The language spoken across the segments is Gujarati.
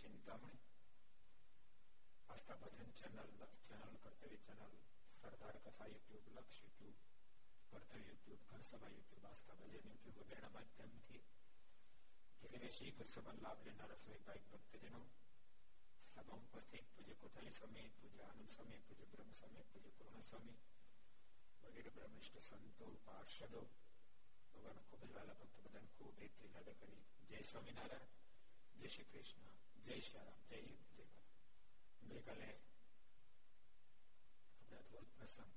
ચિંતામણી આસ્થા ભજન ચેનલ કર્તવ્ય ચેનલ સરદાર કથા યુટ્યુબ લક્ષ યુટ્યુબ કર્તવ્ય યુટ્યુબ ઘર સભા યુટ્યુબ આસ્થા ભજન યુટ્યુબ વગેરેના માધ્યમથી શ્રી ઘર સભાનો લાભ લેનારા સૌ ભાઈ ભક્તજનો સભામાં ઉપસ્થિત પૂજ્ય કોઠારી સ્વામી પૂજ્ય આનંદ સ્વામી પૂજ્ય બ્રહ્મ સ્વામી પૂજ્ય પૂર્ણ સ્વામી વગેરે બ્રહ્મનિષ્ઠ સંતો પાર્ષદો ભગવાનના ખૂબ જ વાલા ભક્તો બધાને ખૂબ એકથી યાદ કરી જય સ્વામિનારાયણ જય શ્રી કૃષ્ણ જય શ્રી રામ જય હિન્દ જય ભારત. ગઈકાલે આપણે અદભુત પ્રસંગ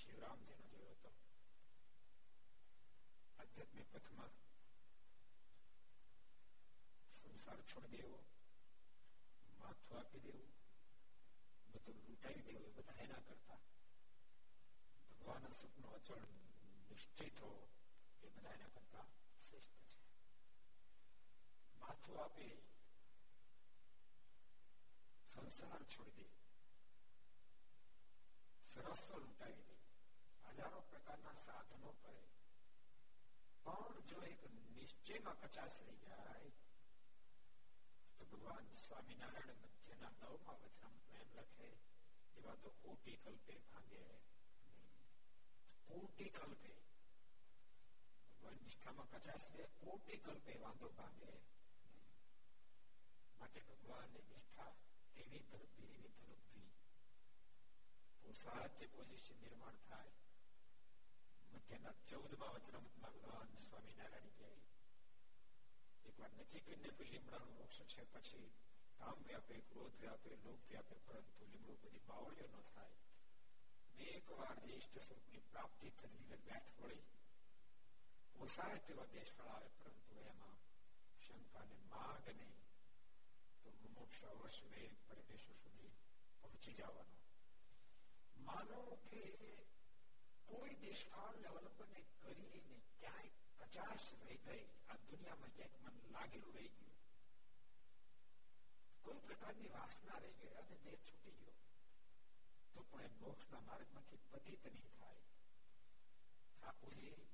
શિવરામજીનો જોયો હતો. આધ્યાત્મિક પથમાં સંસાર છોડી દેવો, માથું આપી દેવું, બધું લૂંટાવી દેવું એ બધા એના કરતા ભગવાનના સુખનો અચળ નિશ્ચિત હોવો એ બધા એના કરતા શ્રેષ્ઠ છે. માથું આપે, સંસાર છોડી દે, સરસ્વ લૂંટાવી દે, હજારો પ્રકારના સાધનો કરે, પણ જો એક નિશ્ચયમાં કચાશ રહી જાય તો ભગવાન સ્વામિનારાયણ મધ્યના 9મા વચનામૃતમાં એમ લખે, એવા તો કોટી કલ્પે ભાંગે નહીં. કોટી કલ્પે ભગવાન નિષ્ઠામાં કચાશ રહે, કોટી કલ્પે વાંધો ભાંગે. માટે ભગવાનની નિષ્ઠા એવી તરફી એવી તરફી પોસાતે પોઝિશન નિર્માણ થાય. મધ્યના 14મા વચનામૃતમાં ભગવાન સ્વામિનારાયણ કહે, એકવાર નથી કરીને કોઈ લીમડાનું વૃક્ષ છે, પછી કામ વ્યાપે, ક્રોધ વ્યાપે, લોભ વ્યાપે, પરંતુ લીમડું બધી બાવળીઓ ન થાય. એકવાર જે ઈષ્ટ સ્વરૂપની પ્રાપ્તિ થઈને ગાંઠ વળી પોસાય તેવા દેશકાળ આવે, પરંતુ એમાં શંકાને માર્ગ નહીં. મોક્ષ અવશ્ય પરમેશ્વર સુધી પહોંચી જવાનો. માનો કે કોઈ દેશકાળને અવલંબન કરીને ક્યાંય કચાશ રહી ગઈ, આ દુનિયામાં ક્યાંક મન લાગેલું રહી ગયું, કોઈ પ્રકારની વાસના રહી ગઈ અને દેહ છૂટી ગયો, તો પણ એ મોક્ષના માર્ગમાંથી પતિત નહીં થાય. ઠાકોરજી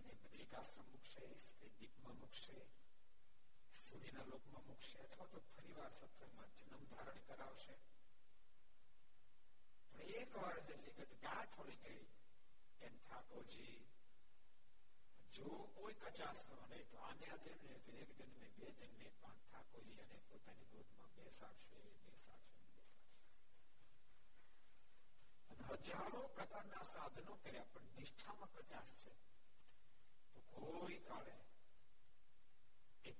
એને બદ્રિકાશ્રમ મુકશે, દીપમાં મુકશે, સુધીના લોકમાં મુકશે, અથવા તો ફરીવાર સત્સંગમાં જન્મ ધારણ કરાવશે. પણ એકવાર જલ્દી ગાંઠ વળી ગઈ એમ ઠાકોરજી જો કોઈ કચાશ ન, તો આને આ જન્મે, એક જન્મે, બે જન્મે પણ ઠાકોરજી અને પોતાની ગોદમાં બેસાડશે, બેસાડશે, બેસાડશે. હજારો પ્રકારના સાધનો કર્યા પણ નિષ્ઠામાં કચાશ છે તો કોઈ કાળે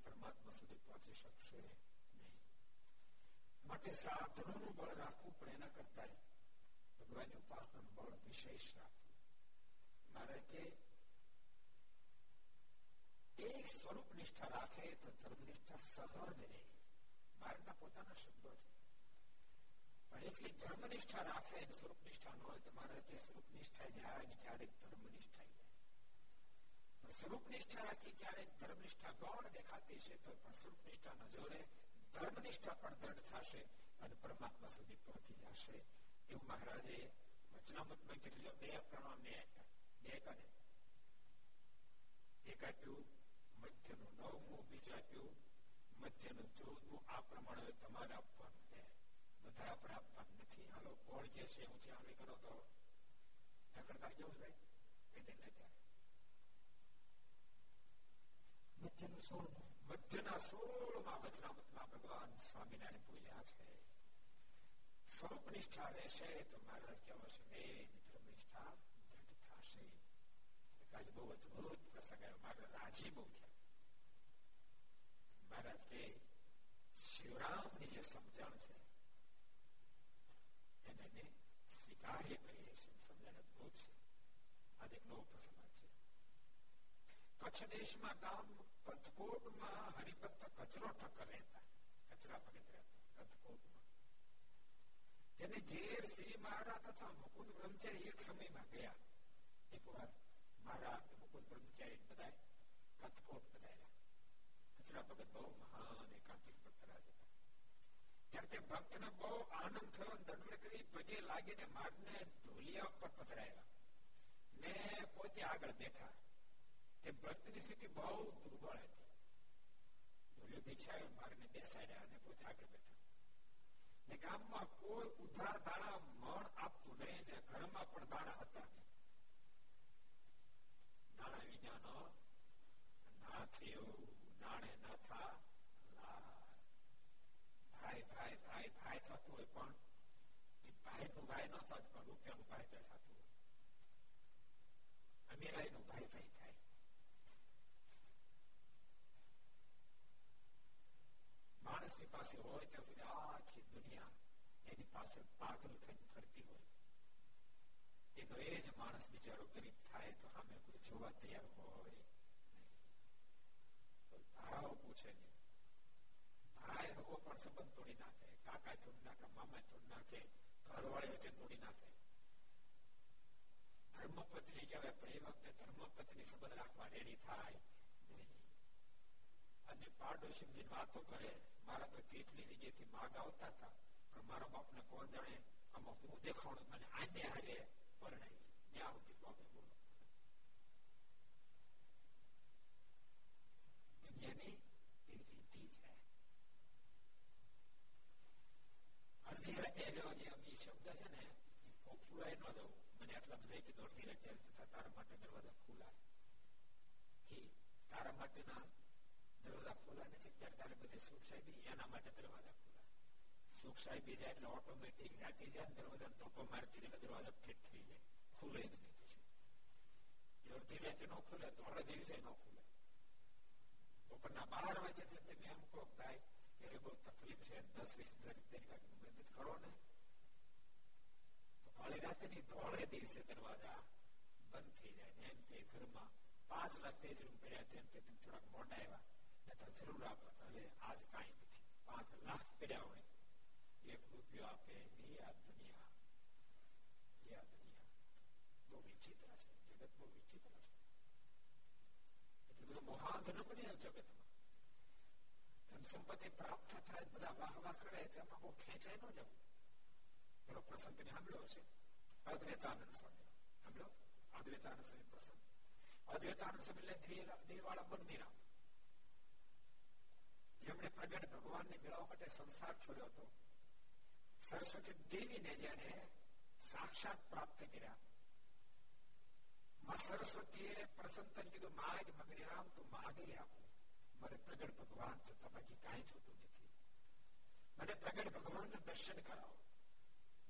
પરમાત્મા સુધી પહોંચી શકશે નહીં. માટે સાધનોનું બળ રાખવું, પણ એના કરતા ભગવાનની ઉપાસનાનું બળ વિશેષ રાખવું. મારે કે એક સ્વરૂપ નિષ્ઠા રાખે તો ધર્મનિષ્ઠા સહજ રહે. મારના પોતાના શબ્દો છે, પણ એટલી ધર્મનિષ્ઠા રાખે અને સ્વરૂપ નિષ્ઠા ન હોય તો મારે તે સ્વરૂપ નિષ્ઠા જાય ને ક્યારેક ધર્મનિષ્ઠા જાય. સ્વરૂપ નિષ્ઠા રાખી ક્યારેક ધર્મનિષ્ઠા ગૌણ દેખાતી છે તો પણ સ્વરૂપ નિષ્ઠા ન જોડે ધર્મનિષ્ઠા પણ દ્રઢ થશે અને પરમાત્મા સુધી પહોંચી જશે. એવું મહારાજે વચનામૃતમાં કીધું. બે પ્રમાણ બે આપ્યા, એક આપ્યું મધ્યનું 9મું, બીજું આપ્યું મધ્યનું 14મું. આ પ્રમાણે તમારે આપવાનું છે, બધા આપણે આપવાનું નથી. હાલો કોણ કે છે હું ત્યાં કરો તો કરતા કેવું છે ભાઈ. મધ્યના 16મા વચનામૃતમાં ભગવાન સ્વામિનારાયણ બોલ્યા છે, સ્વરૂપ નિષ્ઠા રહેશે તો મહારાજ કહેવાશે ધર્મનિષ્ઠા દ્રઢ થશે. કાલે બહુ અદભુત પ્રસંગ આવ્યો. મારા રાજી બહુ થયા. મહારાજ કે શિવરામની જે સમજણ છે એને સ્વીકાર્ય કરીએ છીએ. સમજણ અદભુત છે. આજે એક નવો પ્રસંગ છે. કચ્છ દેશમાં ગામ કથકોટમાં હરિભક્ત કચરો ઠક્કર રહેતા, કચરા પગત રહેતા કથકોટમાં. તેને ઘેર શ્રી મહારાજ તથા મુકુદ બ્રહ્મચારી એક સમયમાં ગયા. એકવાર મહારાજ મુકુદ બ્રહ્મચારી બધા કથકોટ પધાર્યા, કચરા ભગત બહુ મહાન એકાંતિક ભક્ત રાજ હતા. ત્યારે તે ભક્ત ને બહુ આનંદ થયો, દંડ કરી પગે લાગીને માર્ગને ઢોલિયા ઉપર પથરાયેલા ને પોતે આગળ બેઠા. તે ભક્ત ની સ્થિતિ બહુ દુર્બળ હતી. ઢોલિયો બિછાયો, માર્ગને બેસાડ્યા અને પોતે આગળ બેઠા. ને ગામમાં કોઈ ઉધાર દાણા મણ આપતું નહીં ને ઘરમાં પણ દાણા હતા નહીં. નાણા વિનાનો ના થયો નાણે ના થા ભાઈ ભાઈ ભાઈ ભાઈ થતું હોય, પણ એ ભાઈ નું ભાઈ ન થતું, પણ રૂપિયા નું ભાઈ ભાઈ થતું હોય, અમીરાઈ નું ભાઈ ભાઈ થાય. માણસ ની પાસે હોય ત્યાં સુધી આખી દુનિયા એની પાસે પાગલ થઈને ફરતી હોય. એનો એ જ માણસ બિચારો ગરીબ થાય તો સામે કોઈ જોવા તૈયાર હોય, ભાવ પૂછે નહીં. ભાઈ હોવો પણ સંબંધ તોડી નાખે, કાકા તોડી નાખે, મામા તોડી નાખે, ઘરવાળી વચ્ચે તોડી નાખે. ધર્મપત્ની કહેવાય, પણ એ વખતે ધર્મપત્ની સંબંધ રાખવા રેડી થાય નહીં. અને પાડોશીની વાતો કરે, મારા તો કેટલી જગ્યાએથી માગ આવતા હતા, પણ મારા બાપને કોણ જાણે આમાં હું દેખાણું, મને આને હારે પરણાય ત્યાં સુધી બાપે બોલો. દુનિયાની બપોરના 12 વાગે તમે એમ કહો ભાઈ ઘરે બહુ તકલીફ છે, 10-20 હજાર મદદ કરો ને, કાલે રાતે ની ધોળે દિવસે દરવાજા બંધ થઈ જાય. એમ કે ઘરમાં 5 લાખ રૂપિયા થોડાક મોટા આવ્યા, જરૂર આપતા હવે આજ કાંઈ નથી, 5 લાખ પડ્યા હોય, 1 રૂપિયો આપે નહીં. આ દુનિયા બહુ વિચિત્ર છે, જગત બહુ વિચિત્ર છે. એટલે મહાધન બની જગતમાં ધન સંપત્તિ પ્રાપ્ત થાય, બધા વાહ વાહ કરે, તેમાં બહુ ખેંચાય ન જવું. એનો પ્રસંગ તમે સાંભળ્યો છે, અદ્વૈતાનંદ સ્વામી સાંભળ્યો. અદ્વૈતાનંદ સ્વામી પ્રસંગ, અદ્વૈતાનંદ સ્વામી એટલે દેહવાળા બંધીરામ, જેમણે પ્રગટ ભગવાનને મેળવવા માટે સંસાર છોડ્યો હતો. સરસ્વતી દેવીને જેને સાક્ષાત પ્રાપ્ત કર્યા, માં સરસ્વતીએ પ્રસન્ન કીધું, માગ મગનીરામ તું માગે આપો, મને પ્રગટ ભગવાન થતા બાકી કાંઈ જોતું નથી, મને પ્રગટ ભગવાનનું દર્શન કરાવો.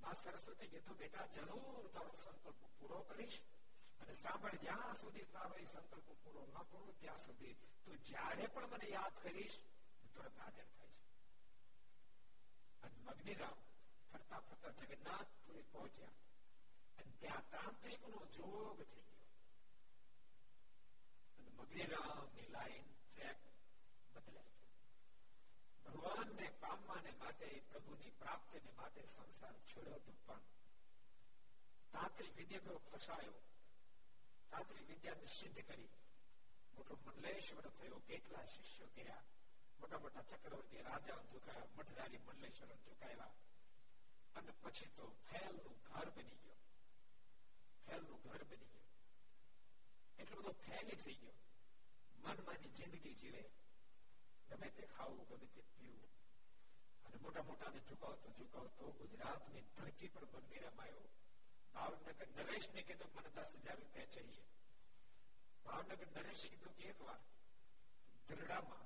મા સરસ્વતી કીધું, બેટા જરૂર તારો સંકલ્પ પૂરો કરીશ, અને સાંભળ, જ્યાં સુધી તારો એ સંકલ્પ પૂરો ન કરું ત્યાં સુધી તું જ્યારે પણ મને યાદ કરીશ તરત હાજર થઈશ. અને મગનીરામ ફરતા ફરતા જગન્નાથપુરી પહોંચ્યા, અને ત્યાં તાંત્રિક નો જોગ થઈ ગયો. અને મગનીરામ ની લાઈન ટ્રેક બદલાઈ ગયો. ભગવાનને પામવાને માટે, પ્રભુની પ્રાપ્તિને માટે સંસાર છોડ્યો હતો, પણ તાંત્રિક વિદ્યાનો ફસાયો. તાંત્રિક વિદ્યાને સિદ્ધ કરી મોટો મંડલેશ્વર થયો, કેટલા શિષ્યો કર્યા, મોટા મોટા ચક્રવર્તી રાજાઓ ઝુકાયા, મઠધારી મંડલેશ્વર ઝુકાયા. અને પછી તો ફેલનું ઘર બની ગયો, ફેલનું ઘર બની ગયો. એટલો બધો ફેલી થઈ ગયો, મનમાંની જિંદગી જીવે, ગમે તે ખાવું, ગમે તે પીવું. અને મોટા મોટા ને ઝુકાવતો ઝુકાવતો ગુજરાતની ધરતી પર બંધીરામ આવ્યો. ભાવનગર નરેશને કીધું, મને 10,000 રૂપિયા જોઈએ. ભાવનગર નરેશે કીધું કે એકવાર ધરડામાં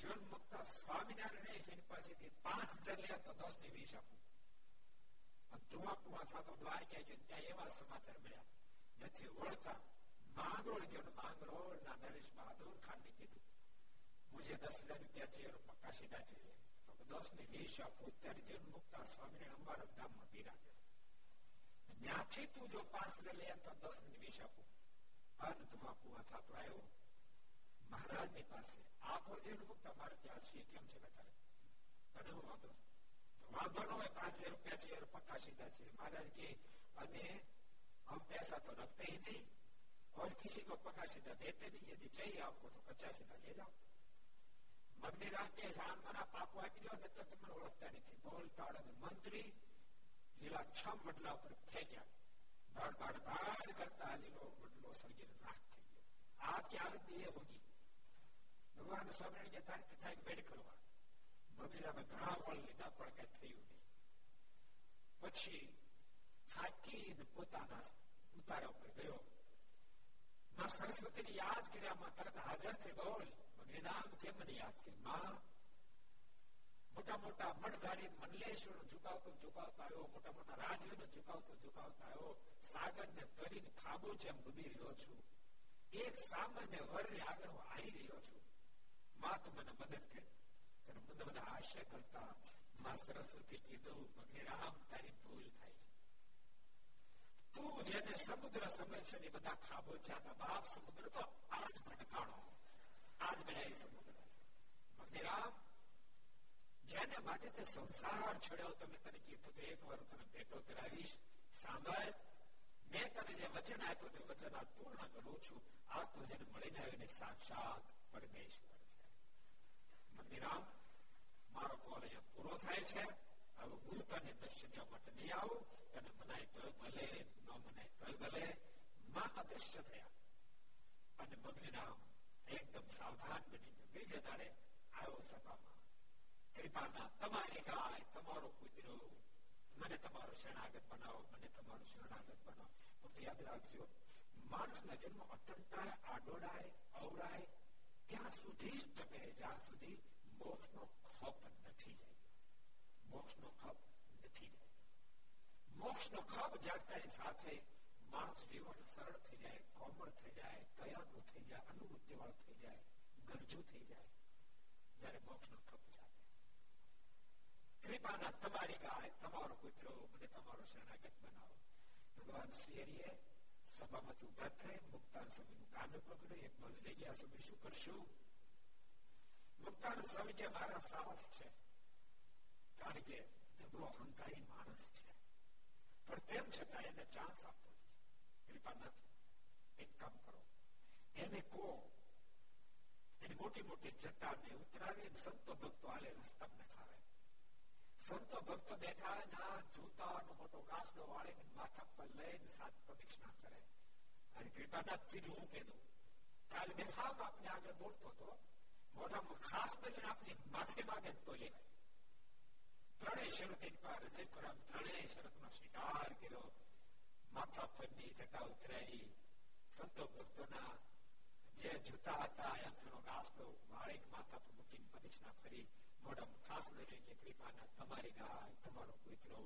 જીવન મુક્તા સ્વામિનારાયણ એની પાસેથી 5,000 લે તો 10 ને 20 આપું. ધુમાકુવા અથવા તો દ્વારકા ગયો, ત્યાં એવા સમાચાર મળ્યા નથી ઓળતા. માંગરોળ ગયો, માંગરોળ ના નરેશ બહાદુર ખાનને કીધું, મુજે 10,000 રૂપિયા છે, પક્કા સીધા છે, 10 ને 20 આપો. ત્યારે જીવન મુક્તા સ્વામિનારાયણ અમારા ગામમાં બિરાજે, ત્યાંથી તું જો 5,000 લે તો 10 ને 20 આપો. અન ધુમાકુવા થતો આવ્યો મહારાજ ની પાસે, આપો જીવન મુક્તા, મારે ત્યાં છીએ, કેમ છે બતાવે, તને હું વાંધો, વાંધો ન હોય, 5,000 રૂપિયા છે, પક્કા સીધા છે. મહારાજ કે, અને હમ પૈસા તો રખતે હી નહીં, और किसी को पका सीधा देते नहीं, यदि चाहिए आपको तो 50 सीधा ले जाओ. ભગવાન સ્વામિનારાયણ કે તારીખ થાય બેડ કરવા બગીરામાં ઘણા વળ લીધા પણ કઈ થયું નહીં. પછી થાકી પોતાના ઉતારા ઉપર ગયો. માં સરસ્વતીને યાદ કર્યા, માં તરત હાજર થઈ ગયો. બગીરામ કે મને યાદ કરી માં. મોટા મોટા મઠધારી મંડલેશ્વર ઝુકાવતો ઝુકાવતો આવ્યો, મોટા મોટા રાજવીનો ઝુકાવતો ઝુકાવતો આવ્યો. સાગરને કરીને ખાબો છે એમ ડૂબી રહ્યો છું. એક સામાન્ય વરને આગળ હું આવી રહ્યો છું. માં તો મને મદદ કરી. મને આશય કરતા માં સરસ્વતી કીધું, બગીરામ તારી ભૂલ થાય છે. તું જેને સમુદ્ર સમય છે ને બધા ખાબોચ્યા બાપ સમુદ્ર તો આજ ભટકાણો, આજ બધા સમુદ્ર બગીરામ જેને માટે તે સંસાર છોડ્યો. તમે તને કીધું તો એક વાર તને ભેટો કરાવીશ. સાંભળ, મેં તને જે વચન આપ્યું તે વચન આ પૂર્ણ કરું છું. આ તો જેને મળીને આવીને સાક્ષાત પરમેશ્વર છે. બગીરામ મારો કોલ અહીંયા પૂરો થાય છે. હવે ગુરુ તને દર્શન દેવા માટે નહીં આવું. તને મનાય તો ભલે, ન મનાય તો ભલે. માં અદશ્ય થયા અને બગીરામ એકદમ સાવધાન બની ગયો. બીજે દાડે આવ્યો સભામાં. કૃપાના તમારી ગાય, તમારો કૂતરો, મને તમારો શરણાગત બનાવો, મને તમારો શરણાગત બનાવો. તો યાદ રાખજો, માણસના જન્મ અટંટાય, આડોડાય, અવડાય ત્યાં સુધી જ ટકે જ્યાં સુધી મોક્ષનો ખપ નથી જાય. મોક્ષનો ખપ નથી જાય. મોક્ષનો ખપ જાગતાની સાથે માણસ જીવન સરળ થઈ જાય, કોમળ થઈ જાય, દયાળુ થઈ જાય, અનુભૂતિવાળો થઈ જાય, ગરજુ થઈ જાય. જયારે મોક્ષનો ખપ જાગે, કૃપાના તમારી ગાય, તમારો પુત્ર, મને તમારો શરણાગત બનાવો. ભગવાન શ્રી હરિએ સભામાંથી ઉભા થઈ મુક્તાન સ્વામીનું કાન પકડ્યું. એક બાજુ લઈ ગયા. સ્વામી શું કરશું? મુક્તાન સ્વામી કે મારા સાહસ છે, કારણ કે જબરો અહંકારી માણસ છે, પણ તેમ છતાં એને ચાન્સ આપો. કૃપાનાથ, એક કામ કરો, એને કહો એની મોટી મોટી જટાને ઉતરાવી સંતો ભક્તો આલે રસ્તામાં ખાવે. સંતો ભક્તો બેઠા ના જૂતાનો મોટો ઘાસનો વાળીને માથા પર લઈને સાત પ્રદક્ષિણા કરે. અને કૃપાનાથ કીધું, હું કીધું કાલે બેઠા આપને આગળ બોલતો હતો, મોઢામાં ખાસ કરીને આપની માથે માગે તો લેવાય. ત્રણેય શરત રજકરામ, ત્રણેય શરતનો સ્વીકાર કર્યો. માથા ફરની જટા ઉતરાઈ, સંતો ભક્તોના જે જૂતા હતા એનો ઘાસનો વાળી માથા પર મૂકીને પ્રદક્ષિણા કરી. મોઢામાં ખાસ લઈને કે કૃપાના તમારી ગાય, તમારો પુત્રો,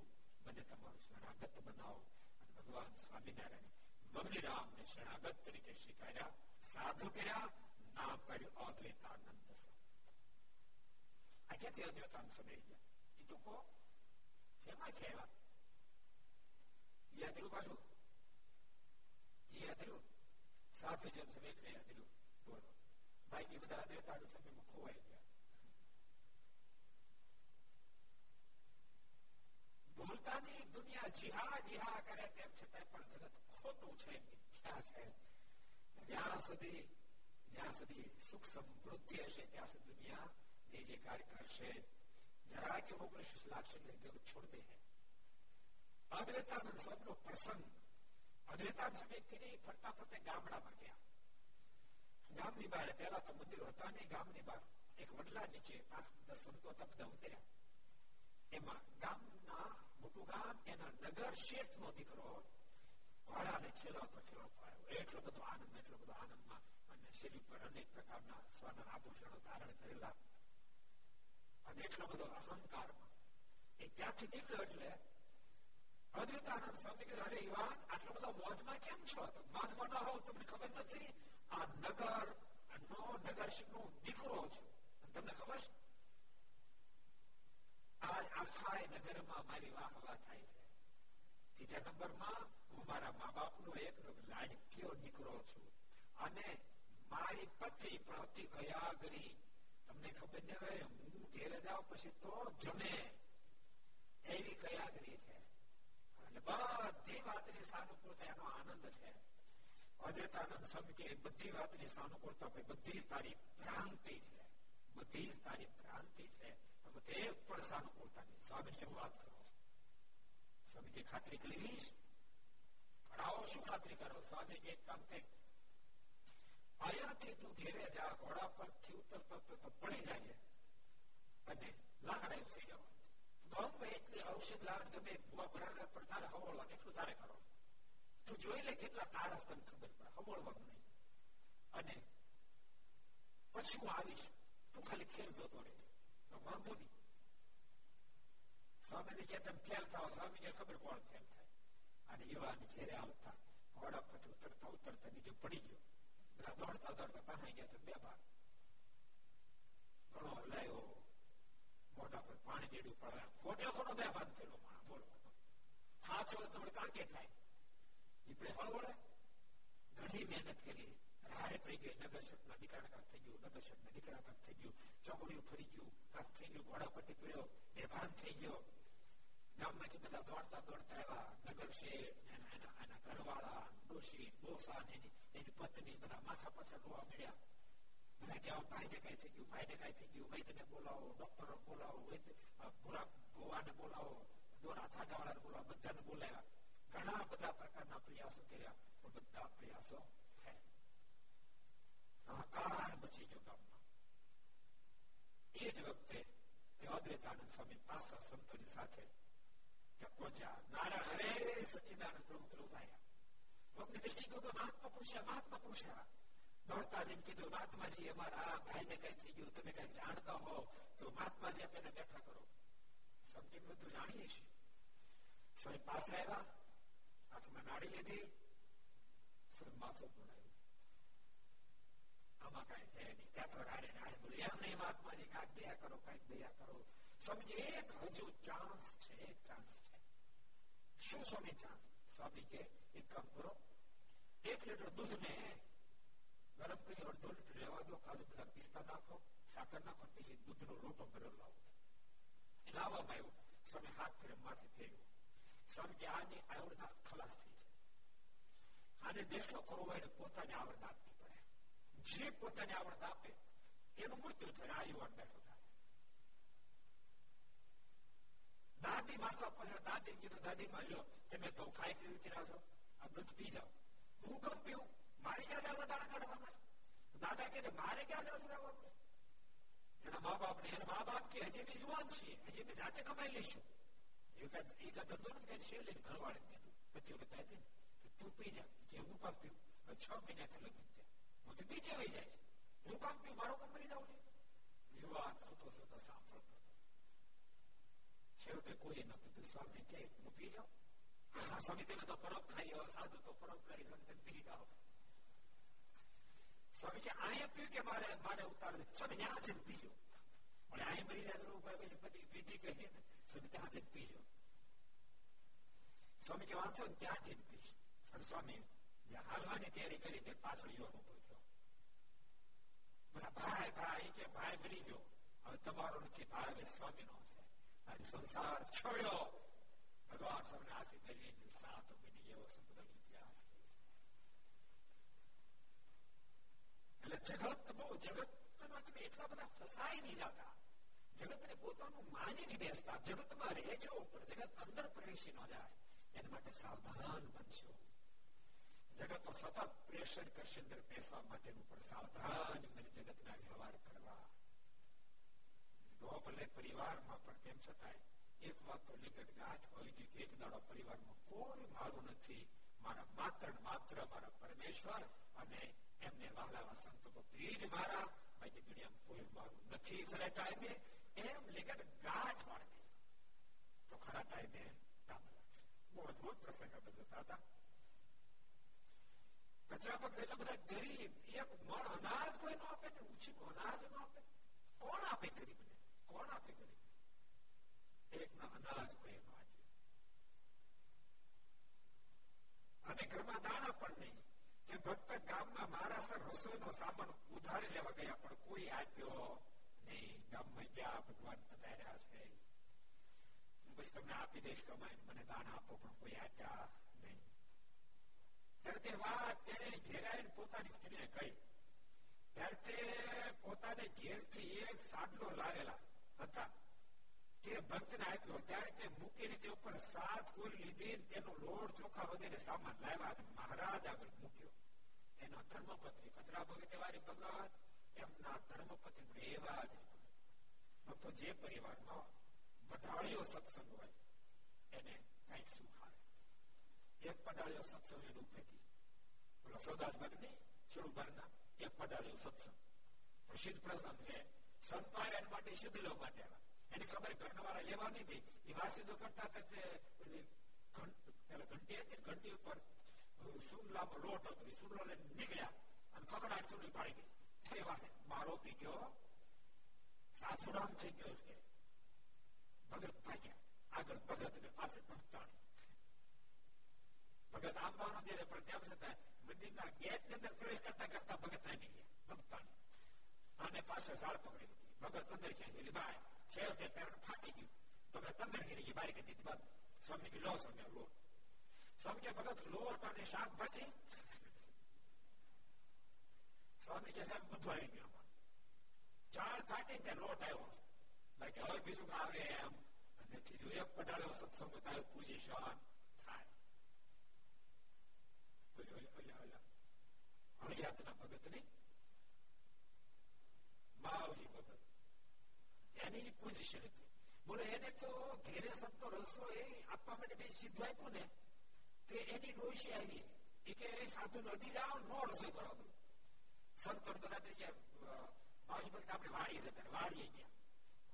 મને તમારું શરણાગત બનાવો. અને ભગવાન સ્વામિનારાયણ બગીરામને શરણાગત તરીકે સ્વીકાર્યા, સાધુ કર્યા. નામ પાડ્યું અદ્વૈતાનંદ. આ ક્યાંથી અદ્વૈતાનંદ સમય ગયા? એ તો કહો કેમાં કહેવા યાદરું પાછું યાદરું સાથે જેમ સમય યાદરું બોલો બાકી બધા અદ્વૈતાનંદ સમયમાં ખોવાઈ ગયા. બોલતાની દુનિયા જીહા જીહા કરે તેમ છતાં પણ જગત ખોટું છે, મિથ્યા છે. જ્યાં સુધી સુખ સમૃદ્ધિ હશે ત્યાં સુધી દુનિયા જે જે કાર્ય કરશે, જરા કે ઓગણીસ લાખ જગત છોડ દે. અદ્વૈતાનંદ સ્વામીનો પ્રસંગ. અદ્વૈતાનંદ સ્વામી ફરતા ફરતા ગામડામાં ગયા. ગામની બહાર પહેલા તો મંદિરો હતા નહીં, ગામની બહાર એક વડલા નીચે 5-10 સંતો હતા, બધા ઉતર્યા. એમાં ગામના મોટું ગામ, એના નગર શેઠ નો દીકરો ઘોડાને ખેલાવતો આવ્યો. એટલો બધો આનંદમાં શરીર પર અનેક પ્રકારના સોના આભૂષણો ધારણ કરેલા અને એટલો બધો અહંકારમાં એ ત્યાંથી નીકળ્યો. એટલે અદ્વૈતાનંદ સ્વામી કીધું, અરે યુવાન, આટલો બધો મોજમાં કેમ છો? મોજમાં ન હોવ, તમને ખબર નથી આ નગરશીનો દીકરો છું. તમને ખબર છે આ આખા નગરમાં મારી વાહવા થાય છે. બીજા નંબરમાં હું મારા મા બાપનો એક લાડક્યો દીકરો છું અને મારી પત્ની પ્રવૃત્તિ ગયા કરી. તમને ખબર ન હોય, હું ઘેર જાઉં પછી તો જમે એવી ગયા કરી છે. અને બધી વાતની સાનુકૂળતા એનો આનંદ છે. અદ્વૈતાનંદ સ્વામી કે બધી વાતની સાનુકૂળતા, બધી જ તારી ભ્રાંતિ છે, બધી જ સ્વામીને હું વાત કરું છું. સ્વામી કે ખાતરી કરી દઈશ. કઢાવો, શું ખાતરી કરો? સ્વામી કે એક કામ થઈ, અહીંયાથી તું ધીરે જા, ઘોડા પરથી ઉતરતો પડી જાય અને લાકડા થઈ જવાનું. ગમે એટલી ઔષધ લાવડ, ગમે ભૂવા ભરાડા પર તારે હવોળવાનું, એટલું તારે કરો. તું જોઈ લે કેટલા તારફ તને ખબર પડે, હવોળવાનું નહીં. અને પછી હું આવીશ, તું ખાલી ખેલ જોતો રહેજો, વાંધો નહીં. સ્વામીને ક્યાં તમે ફેલ થાવ? સ્વામી ને ખબર કોણ ફેલ થાય. અને યુવાન ઘેરે આવતા ઘોડા પરથી ઉતરતા બીજો પડી ગયો. બધા દોડતા દોડતા પાછા ગયા તો બે ભાગ ઘણો લાવ્યો, મોઢા પર પાણી રેડું પડે, ખોટે ખોટો બે ભાગ થયેલો માણસ બોલવાનો. સાચો તમને કાંકે થાય, નીપડે હળવળે. ઘણી મહેનત કરી, રાહે પડી ગઈ. નગરશટના દીકરા કાંક થઈ ગયું, નગરશટના દીકરા કાંક થઈ ગયું, ચોકડીઓ ફરી ગયું, કાંક થઈ ગયું, ઘોડા પરથી પીડ્યો, બે ભાન થઈ ગયો. ગામમાંથી બધા દોડતા દોડતા આવ્યા. નગર શેઠ, એના ઘરવાળા, ડોશી, ડોસા, એની પત્ની, બધા માથા પાછા જોવા મળ્યા. બધા કહેવા, ભાઈને કાંઈ થઈ ગયું, ભાઈને કાંઈ થઈ ગયું. વૈદ્યને બોલાવો, ડોક્ટરો બોલાવો, વૈદ્ય ભોવાને બોલાવો, દોરા ધાગાવાળાને બોલાવો, બધાને બોલાવ્યા. ઘણા બધા પ્રકારના પ્રયાસો કર્યા, બધા પ્રયાસો થયા. હાહાકાર મચી ગયો ગામમાં. એ જ વખતે અદ્વૈતાનંદ સ્વામી પાસા સંતોની સાથે પહોંચ્યા. નારાયણ હરે સચ્ચિદાનંદ પ્રભુ ઉભાયા. ભગની દ્રષ્ટિ કહ્યું, મહાત્મા પુરુષ, મહાત્મા પુરુષ આવ્યા. દોડતા જઈને કીધું, મહાત્માજી અમારા ભાઈને કઈ થઈ ગયું, તમે કઈ જાણતા હો તો મહાત્માજી આપણે બેઠા કરો. સમજી બધું જાણીએ છીએ. સ્વામી પાસે આવ્યા, હાથમાં નાડી લીધી, સ્વામી માથું બોલાવ્યું. આમાં કઈ છે નહીં. ત્યાં તો રાડે રાડે બોલી, એમ નહીં મહાત્માજી, કાંઈક દયા કરો, કાંઈક દયા કરો. સ્વામીજી એક હજુ ચાન્સ છે, એક ચાન્સ છે. શું સ્વામી ચાન્સ? સ્વામી કે એક કામ કરો, 1 લીટર દૂધ ને ગરમ કરી અડધો લીટર લેવા દો, કાજુ બધા પિસ્તા નાખો, સાકર નાખો, પછી દૂધ નો લોટો ભરેલો લાવો. એ લાવવામાં આવ્યો. સ્વામી હાથ ફેરે, માથે ફેર્યો. સ્વામી કે આની આવરદાત ખલાસ થઈ છે. આને બેઠો કરવો હોય ને પોતાની આવરદ આપવી પડે. જે પોતાની આવરદ આપે એનું મૃત્યુ થાય. આ યુવાન બેઠો થાય. દાદી માથા પાછળ, દાદી કીધું, દાદી માં લ્યો, તમે તો ખાઈ પીવી કર્યા છો, આ દૂધ પી જાઓ. હું કમ પીવું? મારે ક્યાં જવા દાડા કાઢવાના? દાદા કે મારે ક્યાં જવા? એના મા બાપ ને, એના મા બાપ કે હજી બી જુવાન છીએ, હજી બી જાતે કમાઈ લઈશું. તું પી જા. હું કામ પીવું? 6 મહિના થયું હું તો બીજે વહી જાય. હું કામ પીવું? મારો કામ મરી જાવ. યુવાન સતો સતા સાંભળતો. છેવટે કોઈ ન કીધું, સ્વામી કે હું પી જાઉં? હા સ્વામી, તમે તો પરોપકારી હો, સાધુ તો પરોપકારી હો, તમે પી જાઓ. સ્વામી કે આયે પીવું કે મારે ઉતારે? સ્વામી ત્યાં જઈને પીજો. અને આય મરી જાય. સ્વામી ત્યાં જઈને પીજો. સ્વામી કે વાંધો, ત્યાં જઈને પીજો. અને સ્વામી જ્યાં હાલવાની તૈયારી કરી તે પાછળ યુવાન ઉભો થયો. બધા ભાઈ કે ભાઈ મરી ગયો, હવે તમારો નથી, ભાઈ હવે સ્વામી નો છે. અને સંસાર છોડ્યો. ભગવાન સ્વામી આશી કરી સાથ બની એવો સંપ્રદાય ઇતિહાસ. એટલે જગત બહુ, જગતમાં તમે એટલા બધા ફસાય નહીં જતા, જગતને પોતાનું માની નહીં બેસતા. જગતમાં રહેજો પણ જગત અંદર પ્રવેશી ન જાય, એના માટે સાવધાન બનશો. જગત તો સતત પ્રેશર કરશે અંદર બેસવા માટેનું, પણ સાવધાન બની જગતના વ્યવહાર કરવા. ભલે પરિવારમાં પણ તેમ છતાંય એક વાત તો નિકટગાંઠ હોવી જોઈએ કે એક દાડો પરિવારમાં કોઈ મારું નથી, મારા માત્ર ને માત્ર મારા પરમેશ્વર અને એમને વાલાવા સંતો ભક્તિ જ મારા. બાકી દુનિયામાં કોઈ મારું નથી. ખરા ટાઈમે એમ લેગટ ગાંઠ વાળવી તો ખરા ટાઈમે કામ લાગશે. બહુ અદભુત પ્રસંગ બધા હતા. કચરા પગ એટલા બધા ગરીબ, એક મણ અનાજ કોઈ ન આપે ને, ઉછીનું અનાજ ન આપે. કોણ આપે ગરીબને? કોણ આપે ગરીબ? એક ના અનાજ કોઈ ન આપે અને ઘરમાં દાણા પણ નહીં. ભક્ત ગામમાં મહારાષ્ટ્ર રસોઈનો સામાન ઉધારી લેવા ગયા પણ કોઈ આપ્યો નહીં. ગામમાં ગયા, ભગવાન પધાર્યા છે, બસ તમને આપી દઈશ કમાઈને, મને દાણા આપો, પણ કોઈ આપ્યા નહીં. ત્યારે તે વાત તેણે ઘેરાઈને પોતાની સ્ત્રીને કહી. ત્યારે તે પોતાને ઘેરથી એક સાડલો લાવેલા હતા. તે ભક્તને આપ્યો ત્યારે તે મૂકીને તે ઉપર 7 કોરી લીધી, તેનો લોટ ચોખા વગેરે સામાન લાવ્યા અને મહારાજ આગળ મૂક્યો. એના ધર્મપત્ની કચરા ભગતે વારી ભગત એમના ધર્મપત્ની એવા જ ભક્તો જે પરિવારમાં પટાળીઓ સત્સંગ હોય એને કઈક સુખ આવે. એક પટાળીઓ સત્સંગ એનું ભેગી બોલો સૌદાસભાઈ નહીં છોડુભરના એક પટાળીઓ સત્સંગ પ્રસિદ્ધ પ્રસંગ છે. સંત મહારાજ માટે સિદ્ધ લોકો માટે આવ્યા. એને ખબર ઘરના વાળા લેવા નહીં દે એ વાસીદો કરતા ઘંટી હતી, ઘંટી ઉપર સુમલાનો લોટ હતો, સુમલો લઈને નીકળ્યા અને ખકડાટ થોડી પાડી ગઈ. થઈ વાગે મારો પી ગયો, સાસુરામ થઈ ગયો કે ભગત ભાગ્યા. આગળ ભગત ને પાછળ ભક્તાણી. ભગત આમ બહાર નથી પણ તેમ છતાં મંદિરના ગેટ ની અંદર પ્રવેશ કરતા કરતા ભગત આવી ગયા ભક્તાણી અને પાછળ સાળ પકડી હતી. ભગત અંદર ગયા છે એટલે બાય છેવટે પેરણ ફાટી ગયું. ભગત અંદર ગીરી ગઈ બારી કરી બંધ. સ્વામી કે લો સ્વામી લોટ. સ્વામી કે ભગત લોટ અને શાકભાજી. સ્વામી કે સાહેબ બધું આવી ગયું. ચાળ ફાટી ને લોટ આવ્યો. બાકી હવે બીજું આવે એમ નથી. જો એક પટાળ્યો સત્સંગ થાય પોઝિશન થાય. હળિયાતના ભગત ની માવજી ભગત એની પોઝિશન હતી. બોલો એને તો ઘેરે સંતો રસો એ આપવા માટે બે સીધું આપ્યું ને તો એની ડોશી આવી એ કે સાધુ નો બીજા નો રસોઈ કરાવતો સંતો બધા ગયા. માવજી ભગત આપણે વાળી જતા વાળીએ ગયા,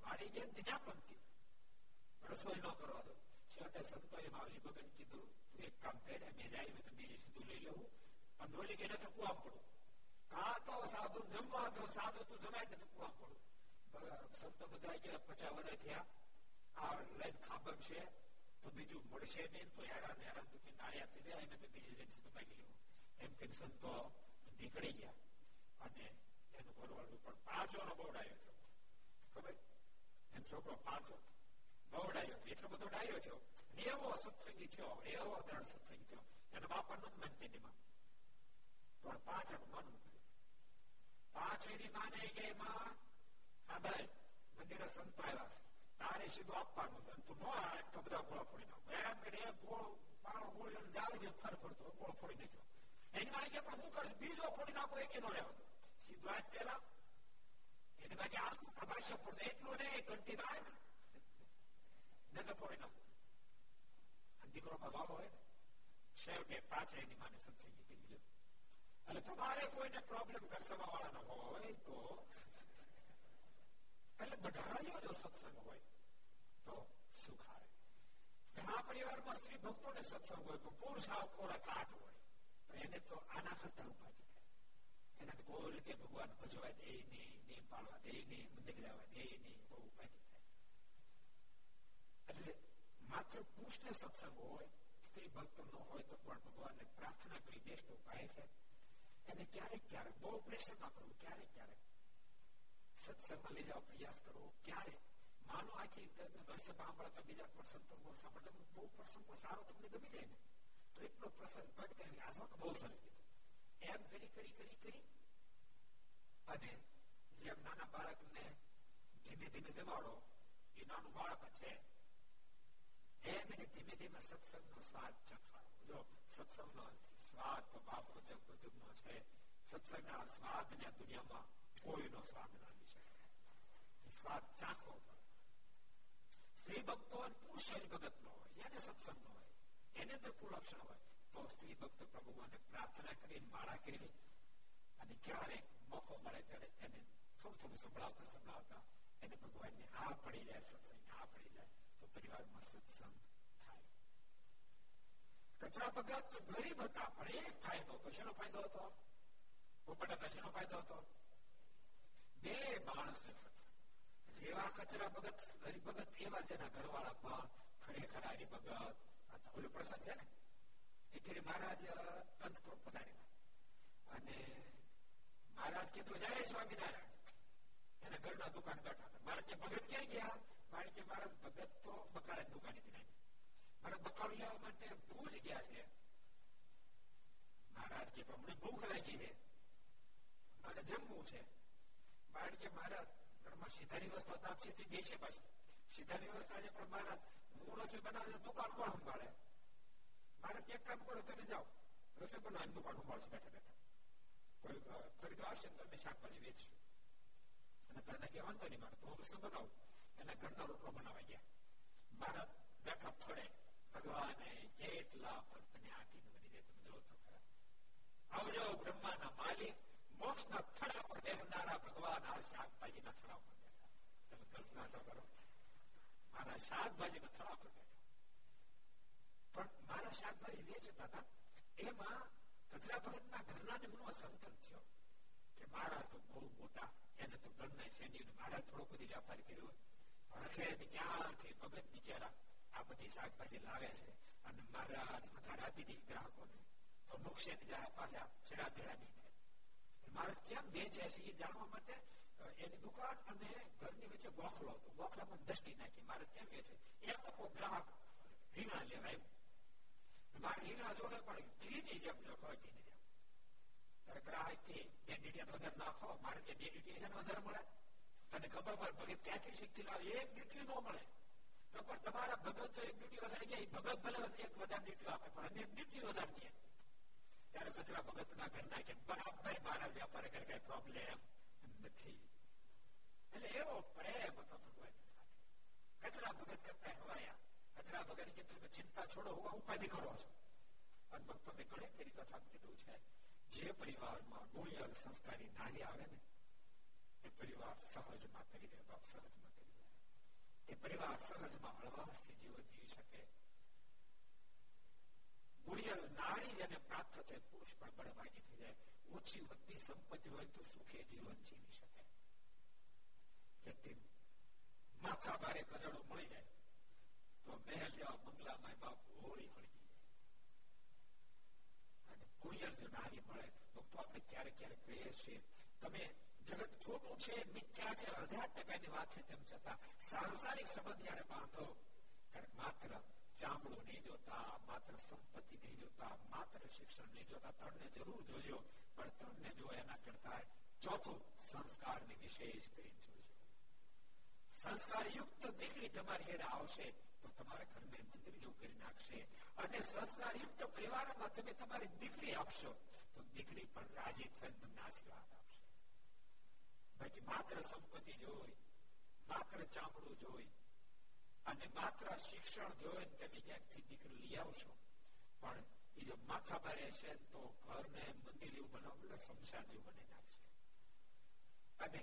વાળી ગયા ને ત્યાં પણ રસોઈ ન કરવા દો. છેવટે સંતોએ માવજી ભગત કીધું તું એક કામ કરે, મેં જાય તો બીજું સીધું લઈ લેવું પણ ડોલી ગયેલા તો કુવા પડું કા તો સાધુ જમવા દો, સાધુ તું જમાય ને તો કુવા પડું. સંતો બધા ગયા 50 વર્ષ થયા આ લાઈન ખાબક છે તો બીજું મળશે નહીં તો હેરાન દુઃખી નાળિયા થઈ ગયા એને તો બીજી જઈને દબાઈ ગયો એમ કે સંતો નીકળી ગયા. અને એનું ઘરવાળું પણ 5 વાર બવડાયો થયો. ખબર એમ છોકરો 5 બવડાયો થયો એટલો બધો ડાયો થયો ને એવો સત્સંગી થયો, એવો અદાણ સત્સંગી થયો. એના બાપા નું માનતી નહીં માં પણ 5 વાર માનવું પડ્યું. 5 એની માને ગઈ માં હા ભાઈ મંદિરે સંતો આવ્યા છે તારે સીધું આપવાનું છે તું નો આવે તો બધા ગોળો ફોડી નાખો એમ કરીને પાણો ગોળી જાવી દે ફર ફરતો ગોળો ફોડી નાખ્યો. એની મારી કે પણ તું કરશ બીજો ફોડી નાખો એ કે નો રહેવાતો સીધું આજ પેલા એને બાકી આખું પ્રભાષ્ય ફોડતો એટલું નહીં ઘંટી ના ને તો ફોડી નાખો દીકરો ભગાવો હોય ને. છેવટે 5 એની માને સમજી ગઈ. એટલે તમારે કોઈને પ્રોબ્લેમ ઘર સભા વાળા ન હોય તો એટલે બધાયો જો સત્સંગ હોય તો સુખ આવે. ઘણા પરિવારમાં સ્ત્રી ભક્તો ને સત્સંગ હોય પણ પુરુષ આવ કોરા કાટ હોય એને તો આના કરતા ઉપાધિ થાય. એને તો કોઈ રીતે ભગવાન ભજવા દે નહીં, નિયમ પાળવા દે નહીં, મંદિર જવા દે નહીં, બહુ ઉપાધિ થાય. એટલે માત્ર પુરુષને સત્સંગ હોય સ્ત્રી ભક્તો નો હોય તો પણ ભગવાનને પ્રાર્થના કરી બેસ્ટ ઉપાય છે. એને ક્યારેક ક્યારેક બહુ પ્રેશર ના કરવું, ક્યારેક ક્યારેક સત્સંગમાં લઈ જવા પ્રયાસ કરવો. ક્યારે માનો આખી સાંભળતા બીજા પ્રસંગ બહુ પ્રસંગો સારો તમને ગમી જાય ને તો એટલો પ્રસંગ ઘટ કરી આ વખત બહુ સરસ કીધું એમ કરી અને જેમ નાના બાળકને ધીમે ધીમે જમાડો એ નાનું બાળક છે એમ એને ધીમે ધીમે સત્સંગનો સ્વાદ ચખવાડો. જો સત્સંગનો સ્વાદ તો બાપો જગનો છે. સત્સંગના સ્વાદને દુનિયામાં કોઈનો સ્વાદ ના સ્વાદ ચાખવો પડે. સ્ત્રી ભક્તો પુરુષની ભગત નો હોય એને સત્સંગ નો હોય એને અંદર કુલક્ષણ હોય તો સ્ત્રી ભક્ત પ્રભુને પ્રાર્થના કરીને માળા કરી અને ક્યારેક મોકો મળે ત્યારે એને થોડું થોડું સંભળાવતા એને ભગવાનને આ પડી જાય, સત્સંગ આ પડી જાય તો પરિવારમાં સત્સંગ થાય. કચરા ભગત ગરીબ હતા પણ એક ફાયદો હતો. શેનો ફાયદો હતો? પોપટ હતા. શેનો ફાયદો હતો? બે માણસને સત્સંગ. જેવા કચરા ભગત હરિભગત એવા તેના ઘરવાળા પણ ખરેખર હરિભગત હતા. ઓલું પ્રસંગ છે ને એ મહારાજ અંતક્રોપ પધારેલા અને મહારાજ કીધું જય સ્વામિનારાયણ. એના ઘરના દુકાન બેઠા હતા. મહારાજ કે ભગત ક્યાં ગયા? મારે કે મહારાજ ભગત તો બકાળા દુકાને ગયા. મારા બકાળું લેવા માટે ભૂજ ગયા છે. મહારાજ કે મને ભૂખ લાગી છે, મારે જમવું છે. મારે કે મહારાજ ઘરમાં સીધાની વસ્તુ હતા સીધી દેશે પાછી સીધાની વ્યવસ્થા છે. પણ મહારાજ હું રસોઈ બનાવે દુકાન કોણ સંભાળે? મહારાજ એક કામ કરો, તમે જાઓ રસોઈ બનાવીને દુકાન સંભાળશો બેઠા બેઠા. કોઈ ખરીદવા આવશે ને તમે શાકભાજી વેચશું અને ઘરના કે વાંધો નહીં મારે, તો હું રસોઈ બનાવું. એના ઘરના રોટલો બનાવાઈ ગયા. મહારાજ બેઠા થોડે ભગવાને કેટલા ભક્તને આધીન બની જાય. તમે જોવો તો ખરા. આવજો બ્રહ્માના માલિક, મોક્ષના થડા પર બેહનારા ભગવાન આ શાકભાજીના થડા પર બેઠા. તમે કલ્પના તો કરો, મારા શાકભાજીના થડા પર બેઠા. પણ મારા શાકભાજી વેચતા હતા એમાં કચરા ભગતના ઘરના ને મનમાં સંતન થયો કે મારા તો બહુ મોટા, એને તો ગણના સૈન્ય, મારા થોડો બધી વ્યાપાર કર્યો ભરખે ક્યાંથી ભગત બિચારા આ બધી શાકભાજી લાવે છે અને મારા વધારે આપી દે ગ્રાહકોને તો નુકસાન જરા પાછા છેડા ભેડા નહીં. મહારાજ કેમ વેચે છે એ જાણવા માટે એની દુકાન અને ઘરની વચ્ચે ગોખલો હતો. ગોખલામાં દ્રષ્ટિ નાખી મહારાજ કેમ વેચે. એમાં કોઈ ગ્રાહક રીંગણા લેવા આવ્યું. મારે રીંગણા જોડે પણ ઘીની જેમ નાખો, ઘીની જેમ. ત્યારે ગ્રાહક કે બે ડીટીયા વધારે નાખો. મારે ત્યાં બે ડીટીયા છે ને વધારે મળે. તને ખબર પડે ભગત ક્યાંથી શીખતી લાવે? એક ડીટીયું ન મળે તો પણ તમારા ભગત તો એક ડીટી વધારે ગયા. ભગત ભલે એક વધારે ડીટીયું આપે પણ અમે એક ડીટીયું વધારે ગયા. ત્યારે કચરા ભગત ના ઘર ના કે બરાબર મારા વ્યાપાર કરે, કઈ પ્રોબ્લેમ નથી. એટલે એવો પ્રેમ હતો ભગવાન સાથે. કચરા ભગત કરતા હવાયા. કચરા ભગત કીધું કે ચિંતા છોડો, હું ઉપાધિ કરો છો. અને ભક્તોને ઘણી ફેરી કથા કીધું છે, જે પરિવારમાં ગુણિયલ સંસ્કારી નારી આવે ને એ પરિવાર સહજમાં તરી જાય. બાપ સહજમાં તરી જાય. એ પરિવાર સહજમાં હળવાશથી જીવન જીવી શકે. નારી જેને પ્રાપ્ત થાય પુરુષ પણ બળભાગી થઈ જાય. ઓછી વધતી સંપત્તિ હોય તો સુખે જીવન જીવી શકે. માથા ભારે કચરો મળી જાય તો મહેલ જેવા બંગલામાં બાપ હોળી હળી જાય. અને કુળિયર જો નારી મળે તો આપણે ક્યારેક ક્યારેક કહીએ છીએ તમે જગત ખોટું છે, મિથ્યા છે, 1000% વાત છે, તેમ છતાં સાંસારિક સંબંધ જયારે બાંધો ત્યારે માત્ર ચામડું નહીં જોતા, માત્ર સંપત્તિ નહીં જોતા, માત્ર શિક્ષણ નહીં જોતા, તમને જરૂર જોજો પણ તમને જો એના કરતા ચોથું સંસ્કારને વિશેષ કરીને જોજો. સંસ્કારયુક્ત દીકરી તમારી ઘરે આવશે તો તમારા ઘરને મંદિર જેવું કરી નાખશે. અને સંસ્કારયુક્ત પરિવારમાં તમે તમારી દીકરી આપશો તો દીકરી પણ રાજી થઈને તમને આશીર્વાદ આપશે. બાકી માત્ર સંપત્તિ જોઈ, માત્ર ચામડું જોઈ અને માત્ર શિક્ષણ જોઈને તમે ક્યાંકથી દીકરી લઈ આવશો પણ એ જો માથા પર રહેશે તો ઘરને મંદિર જેવું બનાવવું એટલે સંસાર જેવું બનાવી નાખશે. અને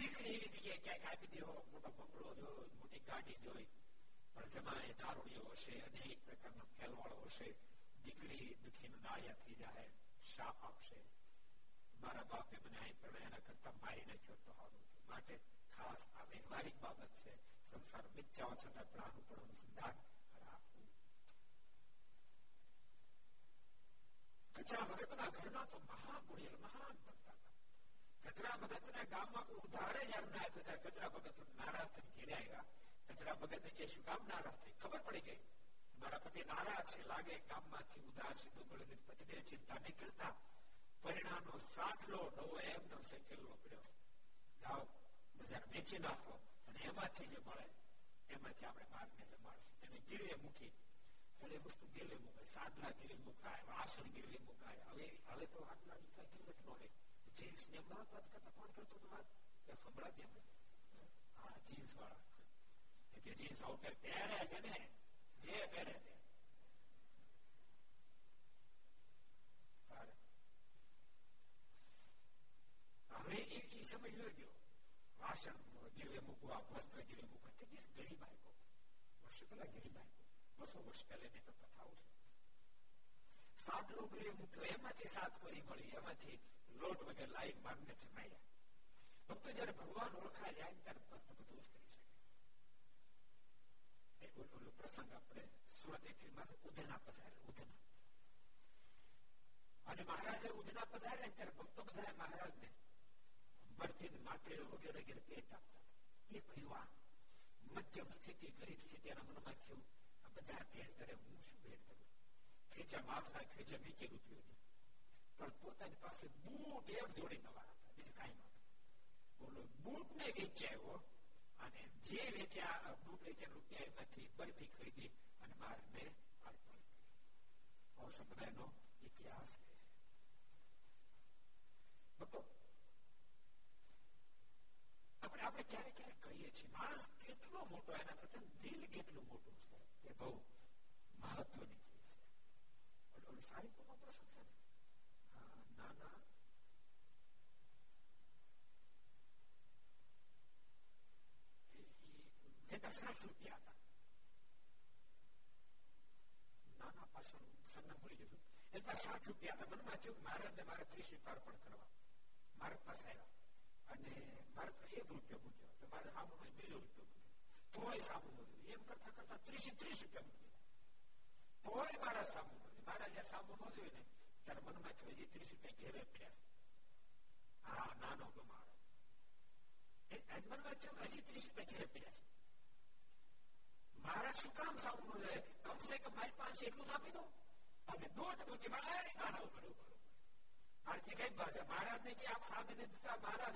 દીકરી એવી જગ્યાએ ક્યાંક આપી દેવો, મોટો બંગલો જોયો, મોટી ગાડી જોઈ પણ જમાય દારૂડીઓ હશે, અનેક પ્રકારનો ખેલવાળો હશે. દીકરી દુઃખીને દાળિયા થઈ જાય, શાપ આપશે. મારા બાપે મને અહીં પ્રણય એના કરતા મારી નાખ્યો તો સારું. માટે ખાસ આ વ્યવહારિક બાબત છે. સંસાર મિથ્યા છતાં પણ આનું પણ અનુસંધાન રાખવું. કચરા ભગતના ઘરના તો મહાગુણિયલ મહાન બનતા હતા. કચરા ભગતના ગામમાં કોઈ ઉધારે જયારે ના આપ્યો ત્યારે કચરા ભગત નારાજ થઈ ઘેરે આવ્યા. કચરા ભગતને કે શું કામ નારાજ થઈ? ખબર પડી ગઈ મારા પતિ નારાજ છે, લાગે ગામમાંથી ઉધાર સીધું મળે. પતિને ચિંતા નહીં કરતા પરિણામનો સાટલો નવો એમનો સંકેલો પડ્યો. જાઓ બજાર વેચી નાખો અને એમાંથી જે મળે એમાંથી આપણે બાળને જમાડશું. એને ગીરવે મૂકી, એટલે વસ્તુ ગીરવે મુકાય, સાટલા ગીરવે મુકાય, વાસણ ગીરવે મુકાય. હવે હવે તો આટલા દુકાન કિંમત ન રહે. જીન્સને વાત કરતા કોણ કરતો હતો વાત કે ખબરા દે હા જીન્સ વાળા એટલે જીન્સ આઉટર પહેરે છે ને જે પહેરે છે હવે એ સમય જોઈ ગયો. વાસણ ગીરવે મૂકવા, વસ્ત્ર ગીરવે મૂકવા તે દિવસ ગરીબ આવ્યો. વર્ષો પેલા ગરીબ આવ્યો, 200 વર્ષ પહેલા મેં તો કથાઓ છે. સાટલું ગીરવે મૂક્યો, એમાંથી સાતકોરી મળી, એમાંથી લોટ વગેરે લાવી માગને જમાયા. ભક્તો જયારે ભગવાન ઓળખાય જાય ત્યારે ભક્ત બધું જ કરી શકે. એક ઓલો પ્રસંગ આપણે સુરત એપ્રિલ માં ઉધના પધારે. ઉધના અને મહારાજે ઉધના પધારે ને ત્યારે ભક્તો બધા મહારાજને બૂટ ને વેચ્યા અને જે વેચ્યા ડૂબ વેચ્યા રૂપિયા એમાંથી બરફી ખરીદી અને બાળને અર્પણ કરી. સંપ્રદાયનો ઇતિહાસ કહે છે. ભક્તો, આપણે આપણે ક્યારેક ક્યારેક કહીએ છીએ માણસ કેટલો મોટો એના કરતા દિલ કેટલું મોટું છે એ બહુ મહત્વની ચીજ છે. ઓલી સાહિત્યમાં પ્રસંગ છે નાના એના 60 રૂપિયા હતા. નાના પાછળ સરનામું ભૂલી ગયું. એની પાસે 60 રૂપિયા હતા. મનમાં થયું મારા મારા 30 રૂપિયા અર્પણ કરવા મારા પાસે આવ્યા અને મારે તો 1 રૂપિયો મૂક્યો તો મારે સામું 2 રૂપિયો મૂક્યો તોય સામું મળ્યું. એમ કરતા કરતા 30 રૂપિયા મૂક્યા તોય મારા સામું મળ્યું. મારા જયારે સામું ન જોયું ને ત્યારે મનમાં થયું હજી 30 રૂપિયા ઘેરે પડ્યા છે. હા, નાનો ગમાડો મનમાં થયું હજી 30 રૂપિયા ઘેરે પડ્યા છે. મારા શું કામ સામું ન જાય? કમસે કમ મારી પાસે એટલું જ આપી દો. અને દોઢ મૂકી મારે નાનો ઉભરો મારા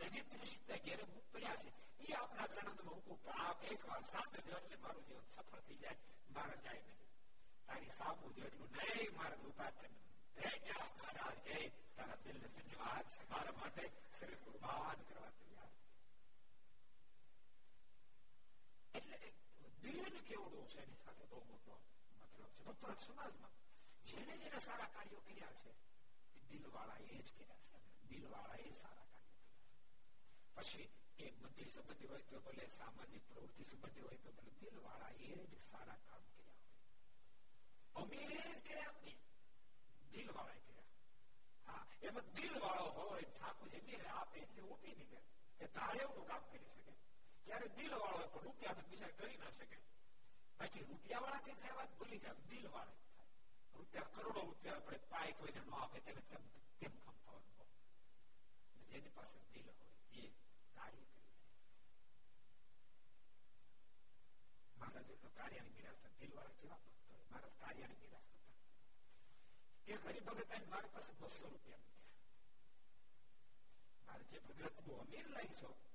માટે શરીર કુરબાન કરવા તૈયાર. એટલે દિલ કેવડું છે એની સાથે બહુ મોટો મતલબ છે. ભક્તો, સમાજમાં જેને જેને સારા કાર્યો કર્યા છે દિલવાળા એ જ કર્યા છે. દિલવાળા એ સારા કાર્ય કર્યા છે. પછી એ બધી સંબંધી હોય તો ભલે, સામાજિક પ્રવૃત્તિ સંબંધી હોય તો ભલે, દિલવાળા એ જ સારા કામ કર્યા હોય. અમીરે જ કર્યા નહીં, દિલવાળા કર્યા. હા, એમાં દિલવાળો હોય ઠાકોરજી અમીરે આપે એટલે ઓપી નહીં કરે. એ તારે એવું કામ કરી શકે. ત્યારે દિલવાળો હોય પણ રૂપિયાનો વિચાર કરી ના શકે. બાકી રૂપિયા વાળાથી થાય વાત ભૂલી જાય, દિલવાળા રૂપિયા કરોડો રૂપિયા આપણે પાય કોઈને ન આપે તેને તેમ ખમખાવાનું. જેની પાસે દિલ હોય એ કાર્ય કરી જાય. મહારાજ કાર્યની નિરાશ દિલવાળા કેવા ભક્ત હોય. મહારાજ કાર્યની નિરાશ થતા એ ગરીબ ભગત આવીને મારા પાસે 200 રૂપિયા મૂક્યા. મારે જે ભગત બહુ અમીર લાવી છો 200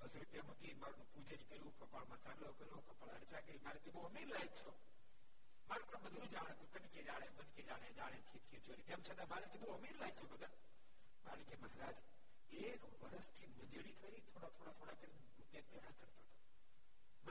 રૂપિયા મૂકી મારું પૂજન કર્યું, કપાળમાં ચાંદલો કર્યો, કપાળ અર્ચા કરી. મારે તે બહુ અમીર લાવી છો. મારે પણ બધું જાણે, કટકી જાણે, બનકી જાણે, જાણે છીટકી ચોરી. તેમ છતાં મારે બહુ અમીર લાગે છે ભગત. મારે કે મહારાજ 1 વર્ષથી મજૂરી કરી થોડા કરીને રૂપિયા ભેગા કરતો હતો.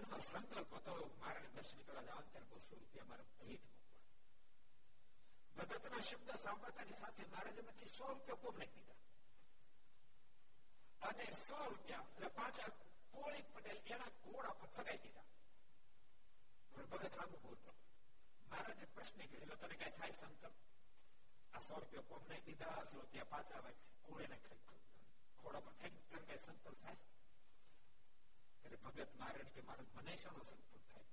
મનમાં સંકલ્પ હતો મારા દર્શન કરવા જવાનું ત્યારે 200 રૂપિયા મારા ભેટ મૂકવા. ભગતના શબ્દ સાંભળતાની સાથે મહારાજ એમાંથી 100 રૂપિયા કોમ નાખી દીધા અને 100 રૂપિયા પાછા કોળી પટેલ એના ઘોડા પર ફગાઈ દીધા. પણ ભગત આમ બોલતો મહારાજે પ્રશ્ન કર્યો તને કઈ થાય સંકલ્પ? આ 100 રૂપિયા કોમ નહીં દીધા, 100 રૂપિયા પાછા આવે કોળેને ખોડા પર ફેંક, તને કઈ સંકલ્પ થાય? એટલે ભગત મહારાજ કે મારો મને શાનો સંકલ્પ થાય?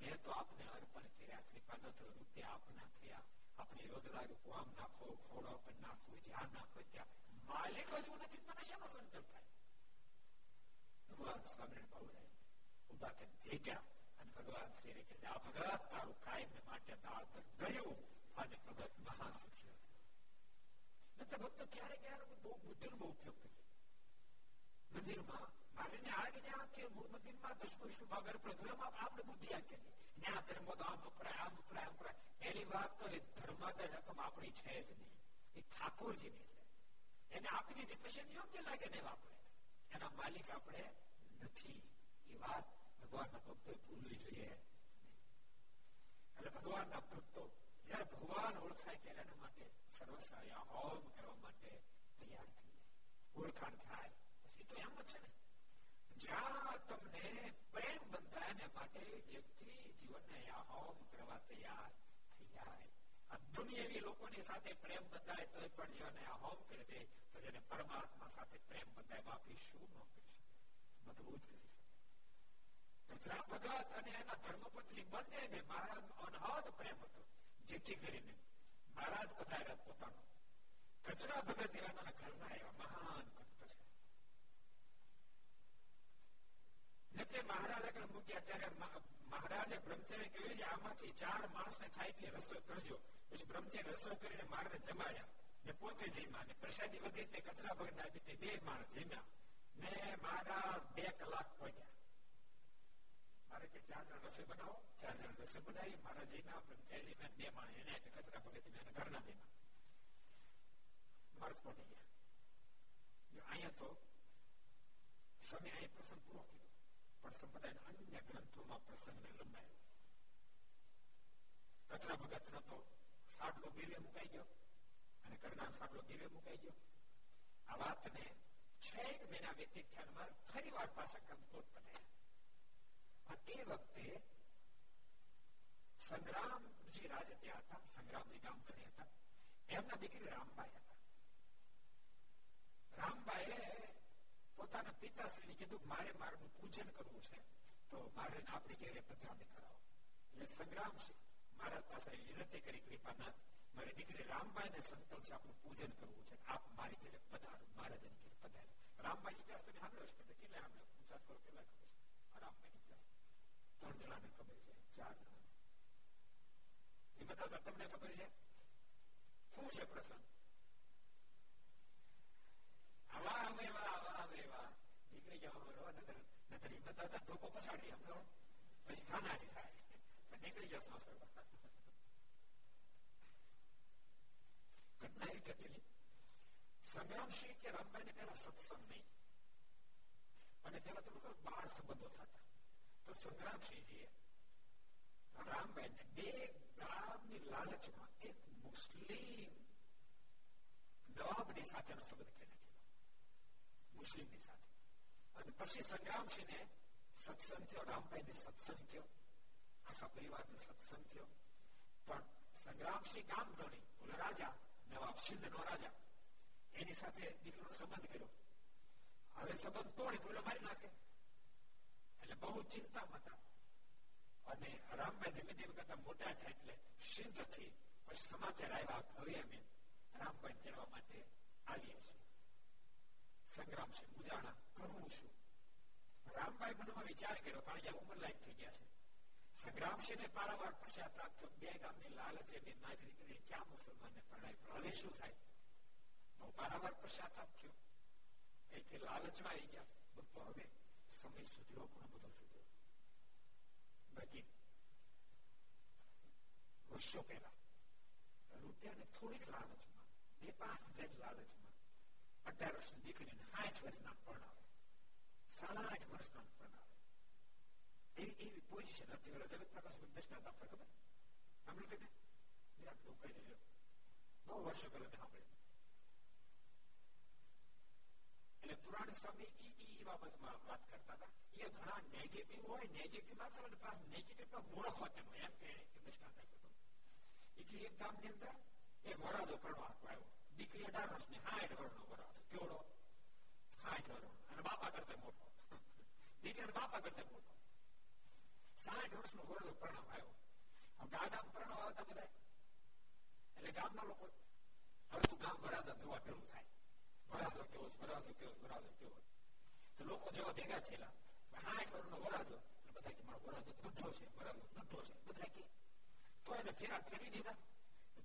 મેં તો આપને અર્પણ કર્યા, કૃપા ન થયો, રૂપિયા આપના થયા. આપણે યોગ લાગ્યું કોમ નાખો, ખોડા પર નાખો, જ્યાં નાખો ત્યાં. માલિક હજુ નથી, મને શાનો સંકલ્પ થાય? ભગવાન સ્વામિનારાયણ બહુ રહ્યા ઉભા થઈને ભેગ્યા અને ભગવાન શ્રી કે આ ભગત તારું કાયમ માટે દાળ પર ગયું અને ભગત મહાસુખી થયો. ભક્તો ક્યારેક ક્યારેક બહુ બુદ્ધિનો બહુ ઉપયોગ કર્યો. મંદિરમાં મારીને આવીને આખી મંદિરમાં દશમવિષ્ણુ ભાગ પ્રભુમાં આપણે બુદ્ધિ આપેલી ને આ ધર્મો તો આમ વપરાય, આમ વપરાય, આમ વપરાય. પહેલી વાત તો એ ધર્માદય રકમ આપણી છે જ નહીં, એ ઠાકોરજીની છે. એને આપી દીધી પછી એને યોગ્ય લાગે ને વાપરે, એના માલિક આપણે નથી. એ વાત ભગવાનના ભક્તો ભૂલવી જોઈએ. અને ભગવાનના ભક્તો જયારે ભગવાન ઓળખાય ત્યારે એના માટે સર્વસાય હોમ કરવા માટે તૈયાર થઈ જાય. ઓળખાણ થાય પછી તો એમ જ છે ને. જ્યાં તમને પ્રેમ બંધાય એના માટે વ્યક્તિ જીવનને હોમ કરવા તૈયાર થઈ જાય. આ દુનિયાવી લોકોની સાથે પ્રેમ બંધાય તો પણ જીવનને હોમ કરી દે તો જેને પરમાત્મા સાથે પ્રેમ બંધાય બાકી શું ન કરી શકે? બધું જ કરી શકે. ભગત અને એના ધર્મપત્ની બંને મહારાજ અનહદ પ્રેમ હતો. જેથી કરીને મહારાજ પધાર્યા પોતાનો કચરા ભગત એવા ઘરના એવા મહાન ભક્ત છે. ને તે મહારાજ આગળ મૂક્યા ત્યારે મહારાજે બ્રહ્મચારી કહ્યું છે આમાંથી 4 માણસને થાય એટલે રસોઈ કરજો. પછી બ્રહ્મચારી રસોઈ કરીને મહારાજ જમાડ્યા ને પોતે જમ્યા ને પ્રસાદી વધી તે કચરા ભગતના 2 માણસ જમ્યા ને મહારાજ 2 કલાક પહોંચ્યા. કે ચાર જણ રસોઈ બનાવો, ચાર જણ રસોઈ બનાવી મહારાજીના બ્રહ્મચારીજીના બે માણસ એને કચરા પગથિયા ઘરના દેના માર્ગ પહોંચી ગયા. અહીંયા તો સમય અહીં પ્રસંગ પૂરો કર્યો, પણ સંપ્રદાયના અન્ય ગ્રંથોમાં પ્રસંગને લંબાયો. કચરા ભગત નતો, સાડલો ગીરવે મુકાઈ ગયો અને કરનાર સાડલો ગીરવે મુકાઈ ગયો. આ વાતને 6 મહિના વ્યતિક્રમમાં ફરી વાર પાછા કંકોટ બનાવ્યા. અને એ વખતે સંગ્રામજી રાજ ત્યાં હતા, સંગ્રામજી ગામ તને હતા, એમના દીકરી રામબાઈ હતા. રામબાઈએ પોતાના પિતાશ્રીને કીધું મારે મારું પૂજન કરવું છે, તો મારે આપણી ઘેરે પધરામણી કરાવો. એટલે સંગ્રામ છે મારા પાસે વિનંતી કરી, કૃપાનાથ મારી દીકરી રામબાઈને સંકલ્પ છે આપણું પૂજન કરવું છે, આપ મારી ઘેરે પધારો, મહારાજ ની ઘેરે પધારો. રામબાઈ ઇતિહાસ તમે સાંભળ્યો છે, કેટલા સાંભળ્યો, 50 વર્ષ પહેલા ખબર છે. રામબાઈ ઇતિહાસ 3 જણાને ખબર છે, 4 જણા એ બધા તમને ખબર છે. શું છે પ્રસંગ? સંગ્રામસિંહ કે રામબાઈ ને પેલા સત્સંગ નહીં, અને પેલા થોડું બાળ સંબંધો થતા, તો સંગ્રામસિંહજી રામબાઈ ને 2 ગામની લાલચમાં એક મુસ્લિમ નવાબની સાથેનો સંબંધ કરી નાખ્યો, મુસ્લિમની સાથે. અને પછી સંગ્રામસિંહ ને સત્સંગ થયો, રામબાઈ ને સત્સંગ થયો, આખા પરિવારને સત્સંગ થયો. પણ સંગ્રામસિંહ ગામ ધણી ઓલો રાજા, નવાબ સિંધ નો રાજા, એની સાથે દીકરીનો સંબંધ કર્યો. હવે સંબંધ તોડી તો મારી નાખે, એટલે બહુ ચિંતામાં હતા. અને રામબાઈ ધીમે ધીમે કરતા મોટા થયા, એટલે સિંધ થી પછી સમાચાર આવ્યા, હવે અમે રામબાઈ તેડવા માટે આવીએ છીએ. સંગ્રામ છે મુજાણા કરવું શું? રામબાઈ મનમાં વિચાર કર્યો, કારણ કે ઉંમર લાયક થઈ ગયા છે. સંગ્રામસિંહને પારાવાર પશ્ચાત પ્રાપ્ત 2 ગામની લાલચ એની નાગરિક કરીને ક્યાં મુસલમાનને પરણાય, હવે શું થાય? બહુ પારાવાર પશ્ચાતાપ થયો, એથી લાલચમાં આવી ગયા. બધો હવે સમય સુધરો, ઘણો બધો સુધરો. બાકી વર્ષો પહેલા રૂપિયાને થોડીક લાલચમાં 2-5 હજારની લાલચમાં 18 વર્ષની દીકરીને 60 વર્ષના પરણાવે, 60 વર્ષના પરણાવે. એવી એવી પોઝિશન હતી. જગતપ્રકાશ દેશના દાખલા ખબર સાંભળ્યું તમે? વિરાટ નું કહી દીધું, બહુ વર્ષો પહેલા સાંભળ્યું. એટલે પુરાણ સ્વામી એ બાબતમાં વાત કરતા હતા. એ ઘણા નેગેટિવ હોય, નેગેટિવમાં તો પાસ નેગેટિવમાં મોળખ હોત એમ દેશના દાખલો. એટલે એક ગામની અંદર એક વરાજો પરણવા આવ્યો, દીકરી 18 વર્ષની, 60 વર્ષનો વરાજો, કેવડો 60 વર્ષનો, અને બાપા કરતા મોટો, દીકરી બાપા કરતા મોટો, 60 વર્ષનો વરાજો પરણાવ આવ્યો. ગાડામાં પરણાવ આવતા બધા, એટલે ગામના લોકો હવે તું ગામ વરાજા જોવા પેલું થાય, વરાજો કેવો છે, વરાજો કેવો, વરાજો કેવો. તો લોકો જેવા ભેગા થયેલા, 60 વર્ષનો વરાજો, એટલે બધા કે મારો વરાજો ઠઠ્ઠો છે, વરાજો ઠઠ્ઠો છે, બધા કે તો એને ફેરા ફેરવી દીધા.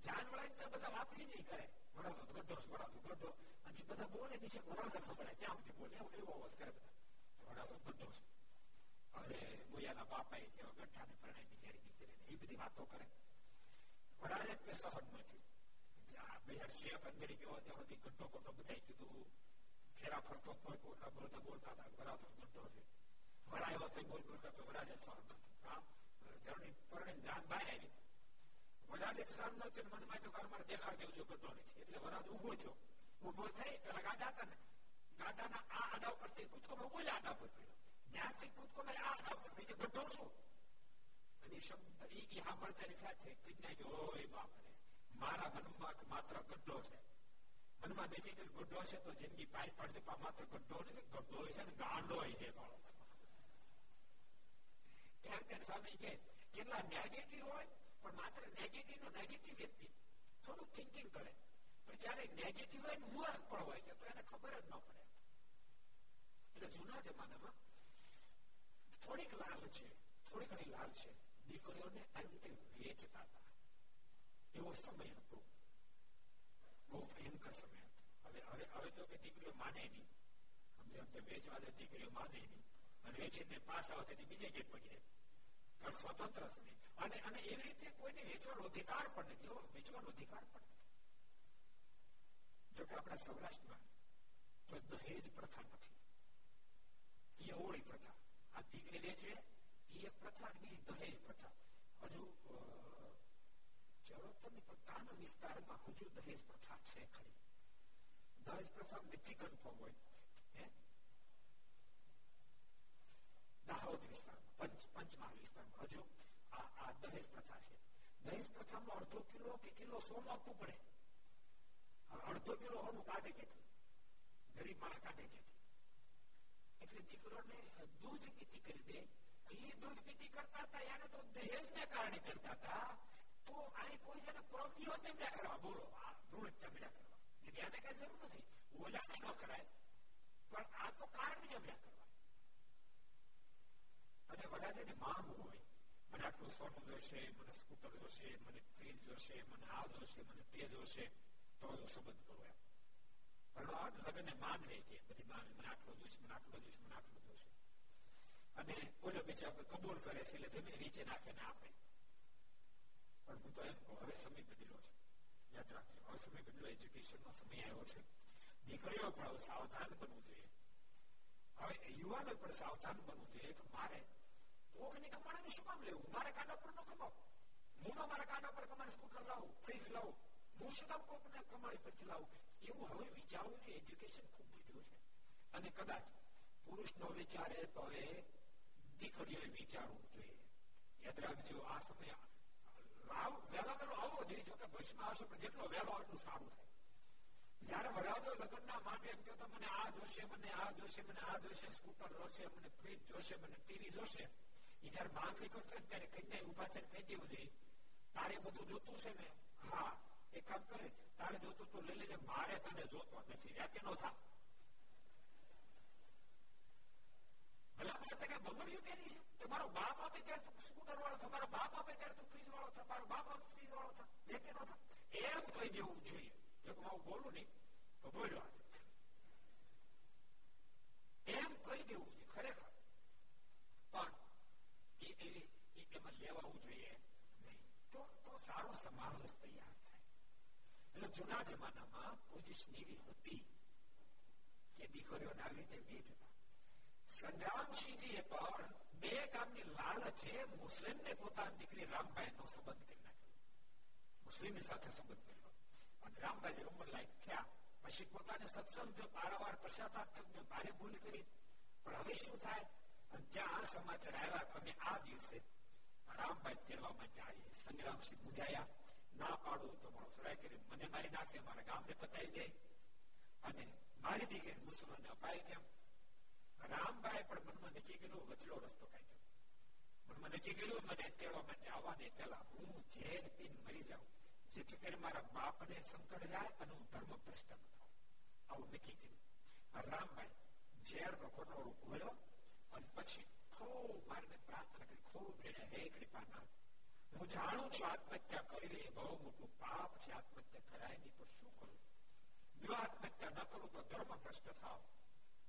જાનવળા બધા વાપરી નહીં કરે, વરાજો ગઢો છે, વરાજો ગઢો. અને બધા બોલે નીચે વરાજા ખબરાય, ત્યાં સુધી બોલે એવું એવો અવાજ કરે બધા, વરાજો ગઢો છે. અરે બોયાના બાપા એ કેવા ગઢાને પરણાય બિચારી દીકરીને, એ બધી વાતો કરે. વરાજે તે સહન ન થયું, બજાર શેખ અંધેરી ગયો, ત્યાં સુધી ગઢો ગઢો બધાએ કીધું, ફેરા ફરતો બોલતા બોલતા હતા, વરાજો ગઢો છે. વરાયો તો બોલ બોલ કરતો, વરાજે સહન ન થયું. જરૂરી પરણે જાન બહાર આવી, વરાજ એક સહન ન થયો, મનમાં તો કારમાર દેખાડ દેવું જોઈએ ગઢો નથી. એટલે વરાજ ઉભો થયો, ઉભો થઈ પેલા ગાડા હતા ને, ગાડાના આ આડા ઉપરથી કૂદકોમાં ઓલા આડા પર પડ્યો, ત્યાંથી કૂદકોમાં આ આડા પર પડ્યો, ગઢો શું? અને શબ્દ એ સાંભળતાની સાથે કન્યા કે ઓય બાપરે, મારા મનમાં માત્ર ગઢો છે, મનમાં દેખી કે ગઢો છે તો જિંદગી પાર પાડે, માત્ર ગઢો નથી, ગઢો હોય છે ને ગાંડો હોય છે બાળકો. ત્યાર સ્વામી કે કેટલા નેગેટિવ હોય, પણ માત્ર નેગેટિવ નો નેગેટિવ વ્યક્તિ થોડું થિંકિંગ કરે, પણ જ્યારે નેગેટિવ હોય ને મૂર્ખ પણ હોય તો એને ખબર જ ન પડે. એટલે જૂના જમાનામાં થોડીક લાલ છે, થોડી ઘણી લાલ છે, દીકરીઓને અંતે વેચતા હતા, એવો સમય હતો, બહુ ભયંકર સમય હતો. હવે તો કે દીકરીઓ માને નહીં, સમજે વેચવા દીકરીઓ માને નહીં, અને વેચીને પાછા આવતી બીજે ગેટ પડી જાય. પણ સ્વતંત્ર જ નહીં. અને એવી રીતે કોઈને વેચવાનો અધિકાર પણ નથી, વેચવાનો અધિકાર પણ નથી. જોકે આપણા સૌરાષ્ટ્રમાં તો દહેજ પ્રથા નથી, એ અવળી પ્રથા. આ દીકરી વેચે એ એક પ્રથા, બીજી દહેજ પ્રથા. હજુ ચરોતરની પોતાના વિસ્તારમાં હજુ દહેજ પ્રથા છે ખરી. દહેજ પ્રથા નથી કન્ફર્મ હોય. હે, દાહોદ વિસ્તારમાં, પંચમહાલ વિસ્તારમાં હજુ આ દહેજ પ્રથા છે. દહેજ પ્રથામાં અડધો કિલો કે કિલો સોનું આપવું પડે. અડધો કિલો હોનું કાઢે કે ગરીબ માણસ કાઢે કે, એટલે દીકરોને દૂધ પીતી કરી દે. એ દૂધ પીતી કરતા હતા એને તો દહેજ ને કારણે કરતા હતા. તો આની કોઈ જેને પ્રવૃત્તિઓ તેમને કરવા, બોલો આ દૃઢતા મેળા કરવા, એટલે આને કઈ જરૂર નથી, ઓલાને ન કરાય, પણ આ તો કારણ જમ્યા કરવા. અને વડા જેને માનવું હોય, મને આટલું સોનું જોશે, મને સ્કૂટર જોશે, મને ફ્રીજ જોશે, મને આ જોશે, મને તે જોશે, તો સંબંધ કરો એમ. પણ લગ્નને માન લે કે બધી માન, મને આટલો જોઈશ, મને આટલો જોઈશ, મને આટલો જોઈશે. અને ઓલો બીજા કબૂલ કરે છે એટલે જમીન નીચે નાખે ને આપે. પણ હું તો એમ કહું, હવે સમય બદલ્યો છે, યાદ રાખજો. હવે સમય બદલ્યો, એજ્યુકેશનનો સમય આવ્યો છે. દીકરીઓ પણ હવે સાવધાન બનવું જોઈએ. હવે યુવાનો પણ સાવધાન બનવું જોઈએ કે મારે કોકની કમાણીને શું કામ લેવું? મારા કાંડા પર ન કમાવું, હું મારા કાંડા પર કમાણી સ્કૂટર લાવું, ફ્રીજ લાવું, હું શું કામ કોકને કમાણી પરથી લાવું? એવું હવે વિચારવું જોઈએ. એજ્યુકેશન ખૂબ વધ્યું છે અને કદાચ પુરુષ ન વિચારે તો એ દીકરીઓએ વિચારવું જોઈએ. યાદ રાખજો, આ સમય વહેલા વહેલો આવવો જોઈએ. જોકે ભવિષ્યમાં આવશે, પણ જેટલો વહેલો આવે એટલું સારું થાય. જયારે વરાજો લગ્ન ના માટે એમ કહેતો મને આ જોશે, મને આ જોશે, મને આ જોશે, સ્કૂટર જોશે, મને ફ્રીજ જોશે, મને ટીવી જોશે, એ જયારે માંગણી કરતો ત્યારે કઈ ઉભા થઈને કહી દેવું જોઈએ, તારે બધું જોતું છે ને? હા, એ કામ કરે, તારે જોતું તું લઈ લેજે, મારે તને જોતો નથી. વ્યાખ્ય નો થા ભલા માટે કઈ બગડ્યું પહેરી છે? તમારો બાપ આપે ત્યારે તું સ્કૂટર વાળો થા, મારો બાપ આપે ત્યારે તું ફ્રીજ વાળો થા, મારો બાપ આપે ફ્રીજ વાળો થા. વ્યાખ્ય નો થા, એમ કહી દેવું જોઈએ. બોલું નહી તો બોલ્યો, એમ કહી દેવું છે ખરેખર. પણ એમાં લેવાવું જોઈએ નહીં, તો સારો સમાવેશ તૈયાર થાય. એટલે જૂના જમાનામાં પોઝિશન એવી હતી કે દીકરીઓને આવી રીતે વેચતા. સંગ્રામસિંહજીએ પણ બે કામની લાલચે મુસ્લિમને પોતાની દીકરી રામભાઈ નો સંબંધ કરી નાખ્યો, મુસ્લિમની સાથે સંબંધ કર્યો. રામભાઈ રોમન લાયક થયા પછી પોતાને સત્સંગ પારાવાર પશ્ચાતાપ ભારે ભૂલ કરી. પણ હવે શું થાય? ત્યાં સમાચાર આવ્યા કે અમે આ દિવસે રામભાઈ તેડવા માટે આવીએ. સંગ્રામસિંહ બુજાયા, ના પાડું તો મારો સડાઈ કરી મને મારી નાખે, મારા ગામને પતાવી દે, અને મારી દીકરી મુસલમાનને અપાય કેમ? રામભાઈ પણ મનમાં નક્કી કર્યું, વચલો રસ્તો કાઢ્યો. મનમાં નક્કી કર્યું, મને તેડવા માટે આવવાને પહેલા હું ઝેર પીને મરી જાઉં, જેથી કરીને મારા બાપને સંકટ જાય અને હું ધર્મ ભ્રષ્ટ ન થાઉં. આવું નક્કી કર્યું. રામભાઈ ઝેરનો કોટોરો ભોળ્યો અને પછી ખૂબ મારીને પ્રાર્થના કરી, ખૂબ રેડ્યા, હે કૃપાનાથ, હું જાણું છું આત્મહત્યા કરવી બહુ મોટું પાપ છે, આત્મહત્યા કરાય નહીં, પણ શું કરું? જો આત્મહત્યા ન કરું તો ધર્મ ભ્રષ્ટ થાવ,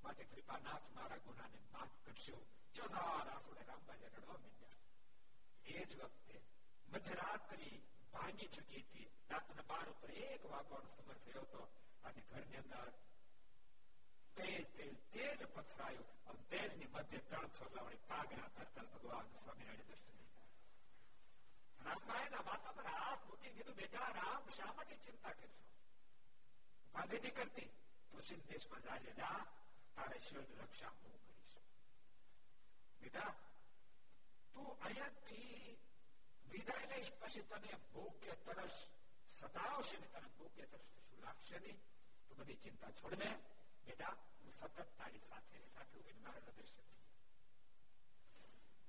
માટે કૃપાનાથ મારા ગુનાને માફ કરશો. ચોધાર આંસુને રામભાઈ રડવા માંડ્યા. એ જ વખતે મધરાત્રી ભાંગી ચૂકી હતી, રાતના 12 ઉપર 1 વાગવાનો સમય થયો હતો અને ઘરની અંદર તેજ પથરાયો અને તેજની મધ્ય 3 છોલાવાળી પાઘના તરતલ ભગવાન સ્વામિનારાયણ દર્શન થયા. રામભાઈના માથા પર હાથ મૂકી દીધું, બેટા રામ, શા માટે ચિંતા કરશો? ઉપાધિ નહીં કરતી તો સિંધ દેશમાં જાજે, જા, તારે શિવની રક્ષા હું કરીશ. બેટા તું અહીંયાથી વિદાય લઈશ, પછી તને ભૂખ કે તરસ સતાવશે ને, તને ભૂખ કે તરસ શું લાગશે નહીં, તો બધી ચિંતા છોડી દે બેટા, હું સતત તારી સાથે મારા દર્શન.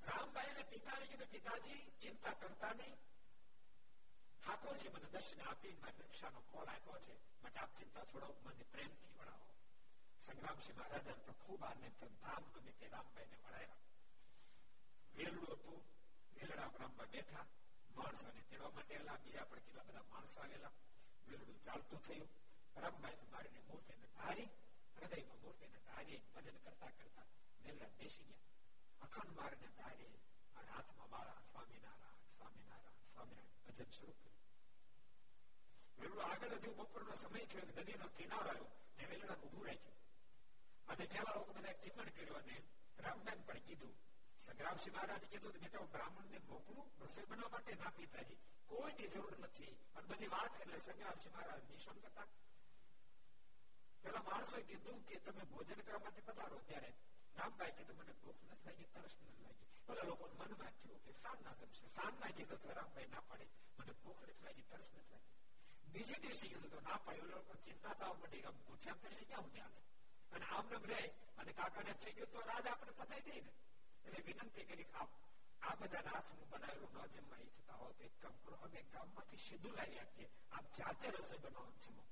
રામભાઈ અને પિતાને કીધું, પિતાજી ચિંતા કરતા નહીં, ઠાકોરજી મને દર્શન આપી મારી રક્ષાનો કોલ આપ્યો છે, માટે આપ ચિંતા છોડો, મને પ્રેમથી વળાવો. સંગ્રામસિંહ મહારાજ પર ખૂબ આનંદ ધામ ગમે તે રામભાઈને વળાવ્યા. વેલડું હતું, વેલડા બ્રાહ્મણ બેઠા, માણસોને તેડવા માટે આવેલા, બીજા પણ કેટલા બધા માણસો આવેલા. વેલડું ચાલતું થયું, રામભાઈ મારીને મૂર્તિને ધારી, હૃદયમાં મૂર્તિને ધારી ભજન કરતા કરતા વેલડા બેસી ગયા. અખંડ મારીને ધારી અને હાથમાં માળા સ્વામિનારાયણ ભજન શરૂ કર્યું. આગળ વધુ બપોરનો સમય થયો, નદીનો કિનારો આવ્યો, વેલણાને ઊભું રાખ્યું અને પેલા લોકો બધા ટિપ્પણ કર્યું અને રામદાન પણ કીધું. સંગ્રામસિંહ મહારાજ કીધું કે બેટા બ્રાહ્મણને મોકલું રસોઈ બનાવવા માટે? ના પિતાજી, કોઈની જરૂર નથી. પણ બધી વાત એટલે સંગ્રામસિંહ મહારાજ નિશંક હતા. પેલા માણસોએ કીધું કે તમે ભોજન કરવા માટે પધારો, ત્યારે રામભાઈ કીધું મને ભૂખ નથી લાગી, તરસ નથી લાગી. પેલા લોકો મનમાં થયું કે સાંજના જમશે, સાંજના કીધું તો રામભાઈ ના પાડે, મને ભૂખ નથી લાગી, તરસ નથી લાગી. બીજે દિવસે કીધું તો ના પાડે. લોકો ચિંતા થવા માટે ભૂખ્યા થશે, ક્યાં હું આવે? અને આમ નામ રહે અને કાકાને થઈ ગયું તો રાજ આપણે પતાવી દઈએ ને. એટલે વિનંતી કરી, આ બધાના હાથનું બનાવેલું ન જમવા ઈચ્છતા હો તો એક કામ કરો, અમે ગામમાંથી સીધું લાવી આપીએ, આપ જાતે રસોઈ બનાવવાનું જમો.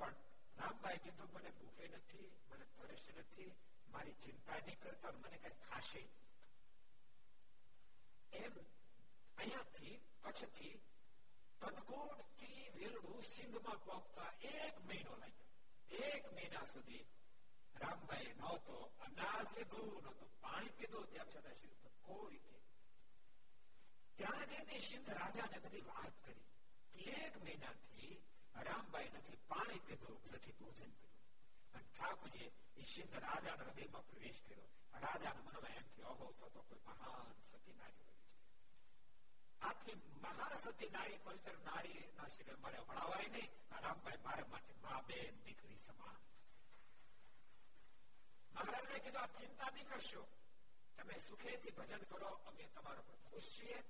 પણ રામભાઈ કીધું મને ભૂખે નથી, મને તરસ નથી, મારી ચિંતા નહીં કરતા, મને કઈ ખાશે. એમ અહીંયાથી કચ્છથી પદકોટ થી વેલડું સિંધમાં પહોંચતા 1 મહિનો લાગ્યો. 1 મહિના સુધી રામભાઈ નહોતો અનાજ લીધું, નહોતો પાણી પીધું, ત્યાં છતાં કોઈ કે ત્યાં જઈને સિંધ રાજાને બધી વાત કરી કે 1 મહિનાથી રામભાઈ નથી પાણી પીધું, નથી ભોજન પીધું. અને ઠાકોરજી એ સિંધ રાજાના હૃદયમાં પ્રવેશ કર્યો. રાજાના મનમાં એમ થયો, અહો થતો કોઈ મહાન સતી નારી હોય છે. આટલી મહાસતી નારી પવિત્ર નારી ના શિખર મારે વળાવાય નહીં. રામભાઈ મારા માટે મા બેન દીકરી સમાન. મહારાજે કીધું આપ ચિંતા નહીં કરશો, તમે સુખેથી ભજન કરો, અમે તમારા પર ખુશ છીએ,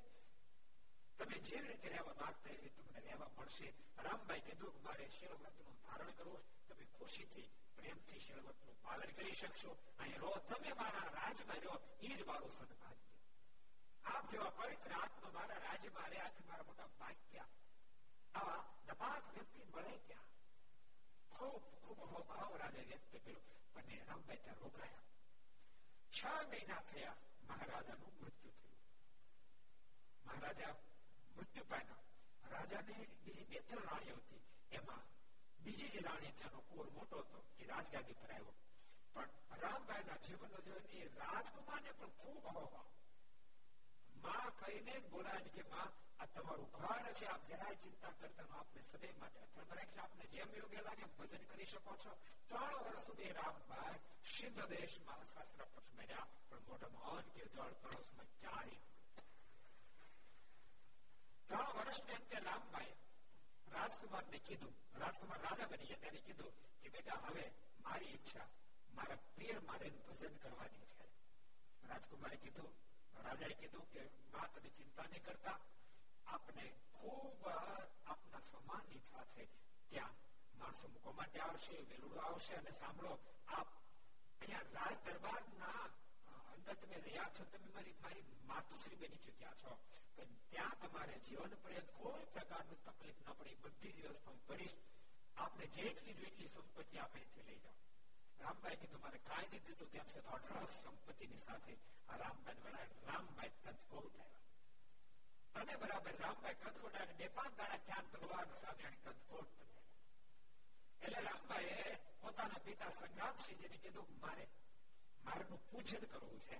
તમે જે રીતે રહેવા માંગતા એવી તમને રહેવા મળશે. રામભાઈ કીધું મારે શિરવ્રતનું ધારણ કરો, તમે ખુશીથી પ્રેમથી શિરવ્રતનું પાલન કરી શકશો. અહીં રહો, તમે મારા રાજમાં રહો, એ જ મારું સદભાગ્ય. આપ જેવા પવિત્ર આત્મા મારા રાજ્યમાં રહ્યા છે, મારા મોટા ભાગ્ય. આવા નપાક વ્યક્તિ મળે ત્યાં ખૂબ ખૂબ અહોભાવ રાજા વ્યક્ત કર્યો. અને રામભાઈ ત્યાં રોકાયા. 6 મહિના થયા મહારાજાનું મૃત્યુ થયું. મહારાજા મૃત્યુ પામ્યા. રાજાને બીજી 2-3 રાણીઓ હતી, એમાં બીજી જે રાણી ત્યાંનો કોર મોટો હતો એ રાજગાદી પર આવ્યો. પણ રામભાઈના જીવનનો જોઈને એ રાજકુમારને પણ ખૂબ અહોભાવ. માં કહીને જ બોલાય કે માં આ તમારું ઘર છે, આપ જરાય ચિંતા કરતા આપને સદૈવ માટે અટલ રાખશે, આપને જેમ યોગ્ય લાગે ભજન કરી શકો છો. 3 વર્ષ સુધી રામભાઈ સિંધ દેશમાં શાસ્ત્ર પક્ષમાં રહ્યા, પણ મોઢામાં અન્ન કે જળ તળસમાં ક્યારેય. 3 વર્ષને અંતે રામભાઈ રાજકુમારને કીધું, રાજકુમાર રાજા બની ગયા ત્યારે કીધું કે બેટા હવે મારી ઈચ્છા મારા પીર મારે ભજન કરવાની છે. રાજકુમારે કીધું, રાજાએ કીધું કે માં તમે ચિંતા નહીં કરતા, આપને ખૂબ આપના સન્માનની સાથે ત્યાં માણસો મૂકવા માટે આવશે, વેલુડો આવશે. અને સાંભળો, આપ અહીંયા રાજ દરબારના અંદર તમે રહ્યા છો, તમે મારી માતુશ્રી બની ચૂક્યા છો, તો ત્યાં તમારે જીવન પર્યંત કોઈ પ્રકારની તકલીફ ન પડે, બધી જ વ્યવસ્થા હું કરીશ, આપને જેટલી જેટલી સંપત્તિ આપે તે લઈ જાઓ. રામભાઈ કીધું મારે કાંઈ નથી દીધું, તેમ છતાં અઢળક સંપત્તિની સાથે રામભાઈ કદકોટ આવ્યા. અને બરાબર રામભાઈ કદકોટ આવ્યા, 2-5 દાડા ત્યાં ભગવાન સ્વામિનારાયણ કદકોટ પધાર્યા. એટલે રામભાઈએ પોતાના પિતા સંગ્રામસિંહજીને કીધું મારે મારનું પૂજન કરવું છે,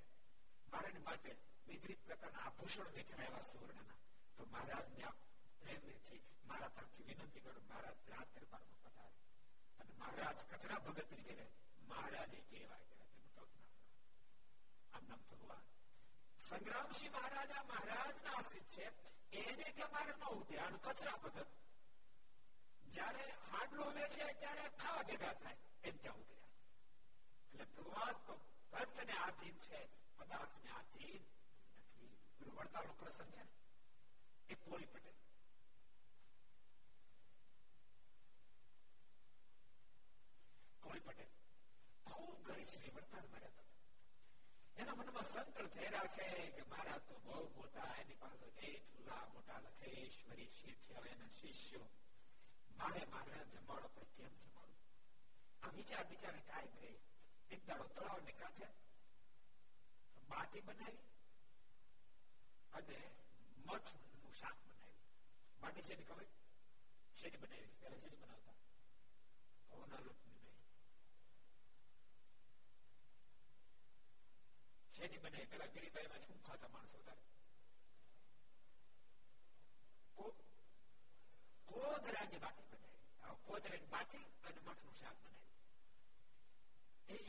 મારે માટે વિવિધ પ્રકારના આભૂષણ મેં કરાવ્યા સુવર્ણના, તો મહારાજને આપ પ્રેમથી મારા તરફથી વિનંતી કરું, મહારાજ રાજ દરબારમાં પધારે. અને મહારાજ કચરા ભગત તરીકે મહારાજે કેવા આમ ભગવાન સંગ્રામસિંહ મહારાજા મહારાજના આશ્રિત છે, એને કે મારે ન ઉધ્યાન કચરા ભગત જયારે હાડલો વેચે ત્યારે ખાવા ભેગા થાય, એમ ત્યાં ઉધ્યા. એટલે ભગવાન તો ભક્ત ને આધીન છે, પદાર્થ ને આધીન નથી. ગુરુ વડતાલ નો પ્રસંગ છે એ કોળી પટેલ પટેલ ખૂબ ગરીબ શ્રી વર્તન મળ્યા હતા. એના મનમાં સંકલ્પ થઈ રાખે કે મારા તો બહુ મોટા, એની પાસે એટલા મોટા લખેશ્વરી શીખ્યા શિષ્યો, મારે મારા જમાડો પર કેમ જમાડું? આ વિચાર કાયમ રહે. એક દાડો તળાવ ને કાંઠે બાટી બનાવી અને મઠનું શાક બનાવ્યું. બાટી છે ને ખબર, શેની બનાવી? પેલા શેની બનાવતા? ઘઉંના લોટની. શેની બનાવી? પેલા ગરીબાઈમાં શું ખાતા માણસો હતા? કોદરાની બાટી બનાવી, કોદરાની બાટી અને મઠનું શાક બનાવી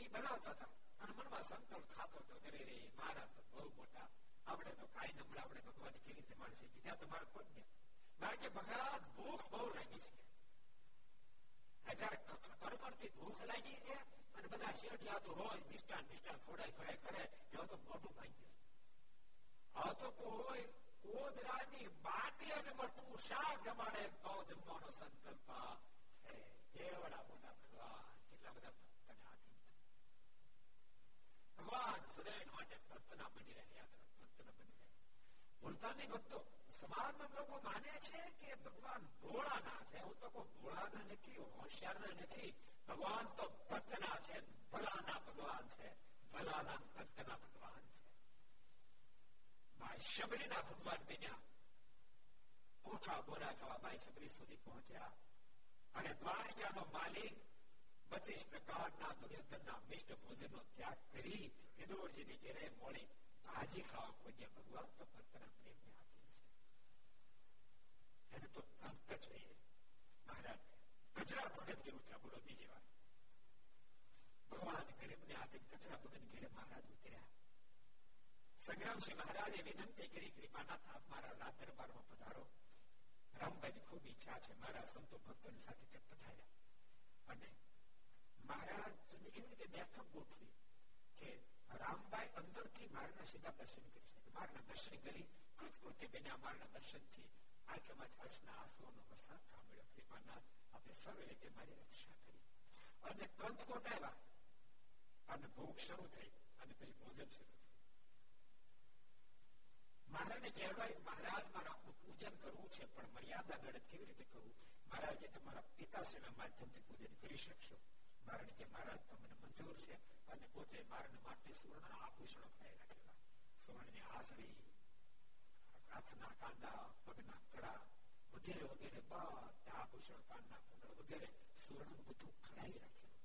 એ બનાવતા હતા. અને મનમાં સંકલ્પ થતો હતો કે રે મારા તો બહુ મોટા, આપણે તો કાંઈ નમળા, આપણે ભગવાન કેવી રીતે માણસે કીધા તો મારા પગ ગયા, કારણ કે ભગવાન ભૂખ બહુ લાગી છે. કડકડતી ભૂખ લાગી છે અને બધા શેઠિયા તો હોય મિષ્ટાન ફોડાય ફોડાય કરે, એવો તો મોઢું ભાઈ ગયું. હવે તો કોઈ કોદરાની બાટી અને મઠનું શાક જમાડે તો જમવાનો સંકલ્પ છે. કેવડા મોટા ભગવાન, કેટલા બધા ભક્તને આધીન ભગવાન સદૈવ માટે ભક્તના બની રહે, યાદ રાખ, ભક્તના બની રહે. ભૂલતા નહીં ભક્તો, સમાજમાં લોકો માને છે કે ભગવાન ભોળાના છે. હું તો કોઈ ભોળાના નથી, હોશિયારના નથી, ભગવાન તો ભક્તના છે, ભલાના ભગવાન છે, ભલાના ભક્તના ભગવાન છે. ભાઈ શબરીના ભગવાન બન્યા, કોઠા બોરા થવા ભાઈ શબરી સુધી પહોંચ્યા અને દ્વારિકાનો માલિક 32 પ્રકારના દુર્યોધનના મિષ્ટ ભોજનનો ત્યાગ કરી વિદુરજીની ઘેરે મોડી ભાજી ખાવા પહોંચ્યા. ભગવાન તો ભક્તના પ્રેમને આધીન છે, એને તો ભક્ત જોઈએ. મહારાજ કચરા ભગત ઘેર ઉતર્યા, બોલો બીજી વાર ભગવાન ગરીબને આધીન કચરા ભગત ઘેરે મહારાજ ઉતર્યા. સંગ્રામસિંહ મહારાજે વિનંતી કરી, કૃપાનાથ આપ મારા રાત દરબારમાં પધારો, રામભાઈની ખૂબ ઈચ્છા છે. મારા સંતો ભક્તોની સાથે તે પધાર્યા અને મહારાજની એવી રીતે બેઠક ગોઠવી કે રામભાઈ અંદરથી મારના સીધા દર્શન કરી શકે. મારના દર્શન કરી કૃતકૃત્ય બન્યા, મારના દર્શનથી આંખમાંથી હર્ષના આંસુઓનો વરસાદ થાંભળ્યો. કૃપાનાથ આપણે સર્વ રીતે મારી રક્ષા કરી અને કંથકોટ આવ્યા અને ભોગ શરૂ થઈ અને પછી ભોજન શરૂ. મહારાજને કહેવાય, મહારાજ મારા પૂજન કરવું છે પણ મર્યાદા ગળે કેવી રીતે કરવું? મહારાજ તમારા પિતાશ્રીના માધ્યમથી પૂજન કરી શકશો. મહારાજ કે મહારાજ તમને મંજૂર છે. અને પોતે મારા માટે સુવર્ણના આભૂષણો પહેરી રાખેલા, સુવર્ણની આસરી, હાથના કાંડા, પગના કડા વગેરે વગેરે બધા આભૂષણ, કાંડા કુંડળ વગેરે સુવર્ણનું બધું ખડાવી રાખેલું.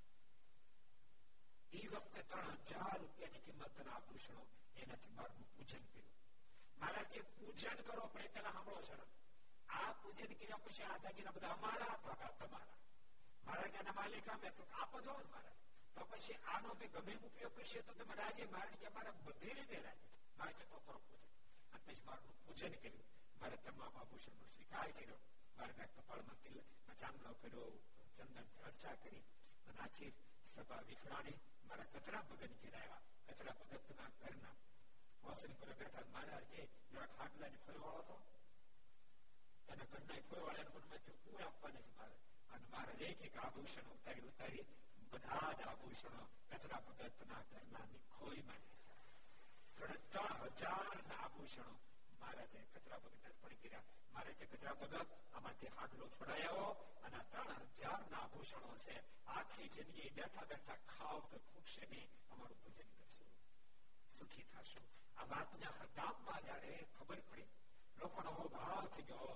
એ વખતે 3000 રૂપિયાની કિંમતના આભૂષણો, એનાથી મારું પૂજન કર્યું. મારા કે પૂજન કરો પણ પેલા સાંભળો શરમ, આ પૂજન કર્યા પછી આ દાગીના બધા અમારા ભાગા તમારા. મારા ક્યાંના માલિકા મેં તો આપો જો મારા, તો પછી આનો મેં ગમે ઉપયોગ કરીશે તો તમે રાજી. મારા કે મારા બધી રીતે રાજી. મારા કે તો કરો પૂજન. અને પછી મારું પૂજન કર્યું, મારા તમામ આભૂષણનો સ્વીકાર કર્યો, મારા કપાળમાં તિલકનો ચાંદલો કર્યો, ચંદનથી અર્ચા કરી અને આખી સભા વિખરાણી. મારા કચરા ભગત ઘેરાયા, કચરા ભગતના ઘરના આભૂષણો મહારાજે કચરા ભગતને અર્પણ કર્યા. મહારાજે કચરા ભગત આમાંથી હાડલો છોડાયો અને 3000 આભૂષણો છે, આખી જિંદગી બેઠા બેઠા ખાવ કે ખૂટશે નહીં, અમારું ભજન કરશું, સુખી થશો. આ વાતને આખા ગામમાં જયારે ખબર પડી, લોકોનો હોભાવ થઈ ગયો.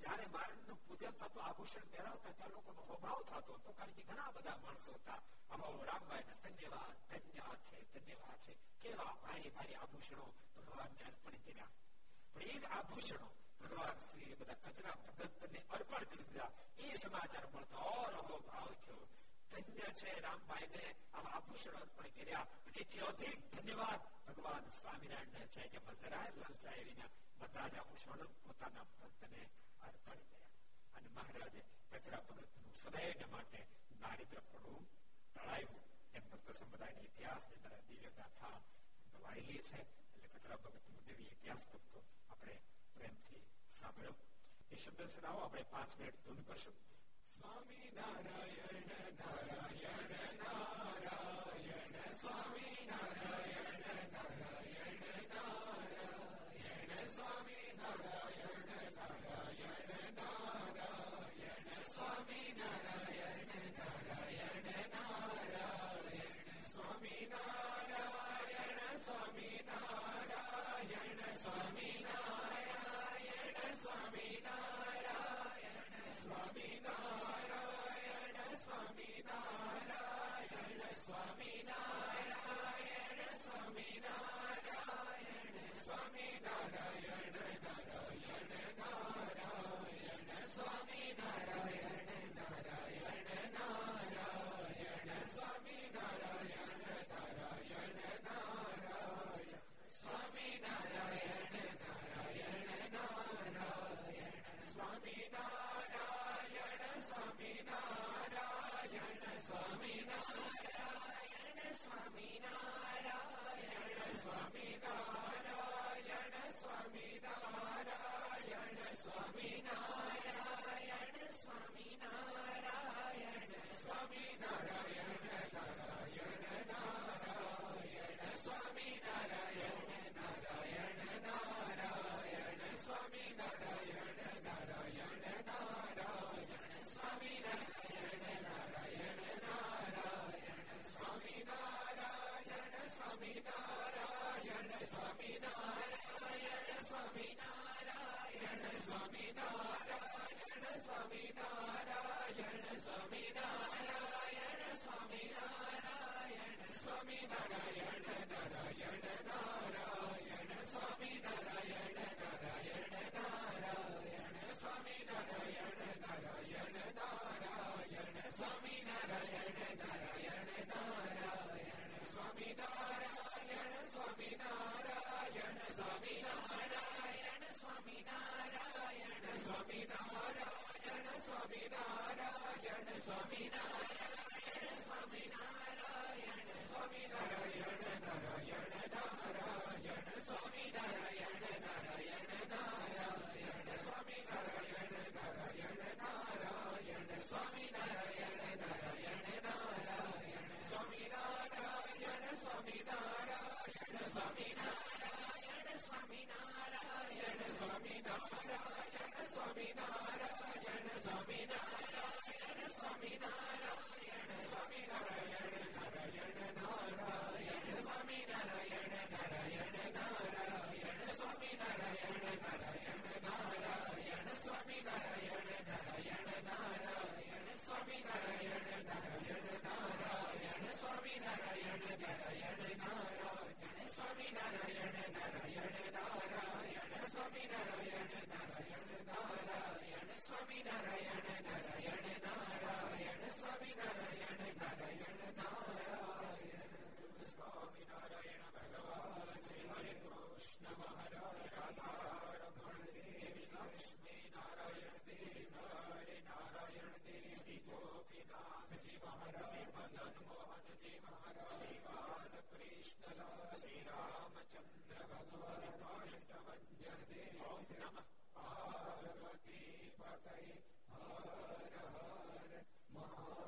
જયારે મારનું પૂજન થતું, આભૂષણ પહેરાવતા, ત્યાં લોકોનો હોભાવ થતો હતો, કારણ કે ઘણા બધા માણસો હતા. અહો રામભાઈને ધન્યવાદ, ધન્યવાદ છે, ધન્યવાદ છે. કેવા ભારે ભારે આભૂષણો ભગવાનને અર્પણ કર્યા. પણ એ જ આભૂષણો ભગવાન શ્રી બધા કચરા ભગતને અર્પણ કરી દીધા. એ સમાચાર મળતો ઓર અહોભાવ થયો. ધન્ય છે રામભાઈને આવા આભૂષણ અર્પણ કર્યા. એથી અધિક ધન્યવાદ ભગવાન સ્વામિનારાયણને છે કે બધા લલચાય વિના બધા જ આભૂષણો પોતાના ભક્તને અર્પણ કર્યા. અને મહારાજે કચરા ભગતનું સદૈવ માટે દારિદ્ર પડવું ટળાવ્યું. એમ ભક્ત સંપ્રદાયના ઇતિહાસની દ્વારા દિવ્ય ગાથા વાયેલી છે. એટલે કચરા ભગતનું દિવ્ય ઇતિહાસ ભક્તો આપણે પ્રેમથી સાંભળ્યો. એ શબ્દ સુધાવો, આપણે 5 મિનિટ ધૂન કરશું. Swami Narayan Narayan Narayan Swami Narayan Narayan Narayan Swami Narayan Narayan Narayan Swami Narayan Narayan Narayan Swami Narayan Swami Narayan Swami Narayan Swami Narayan Swami Narayan Swami Narayan Swami Narayan Swami Narayan Narayan Narayan Hare Hare Maha.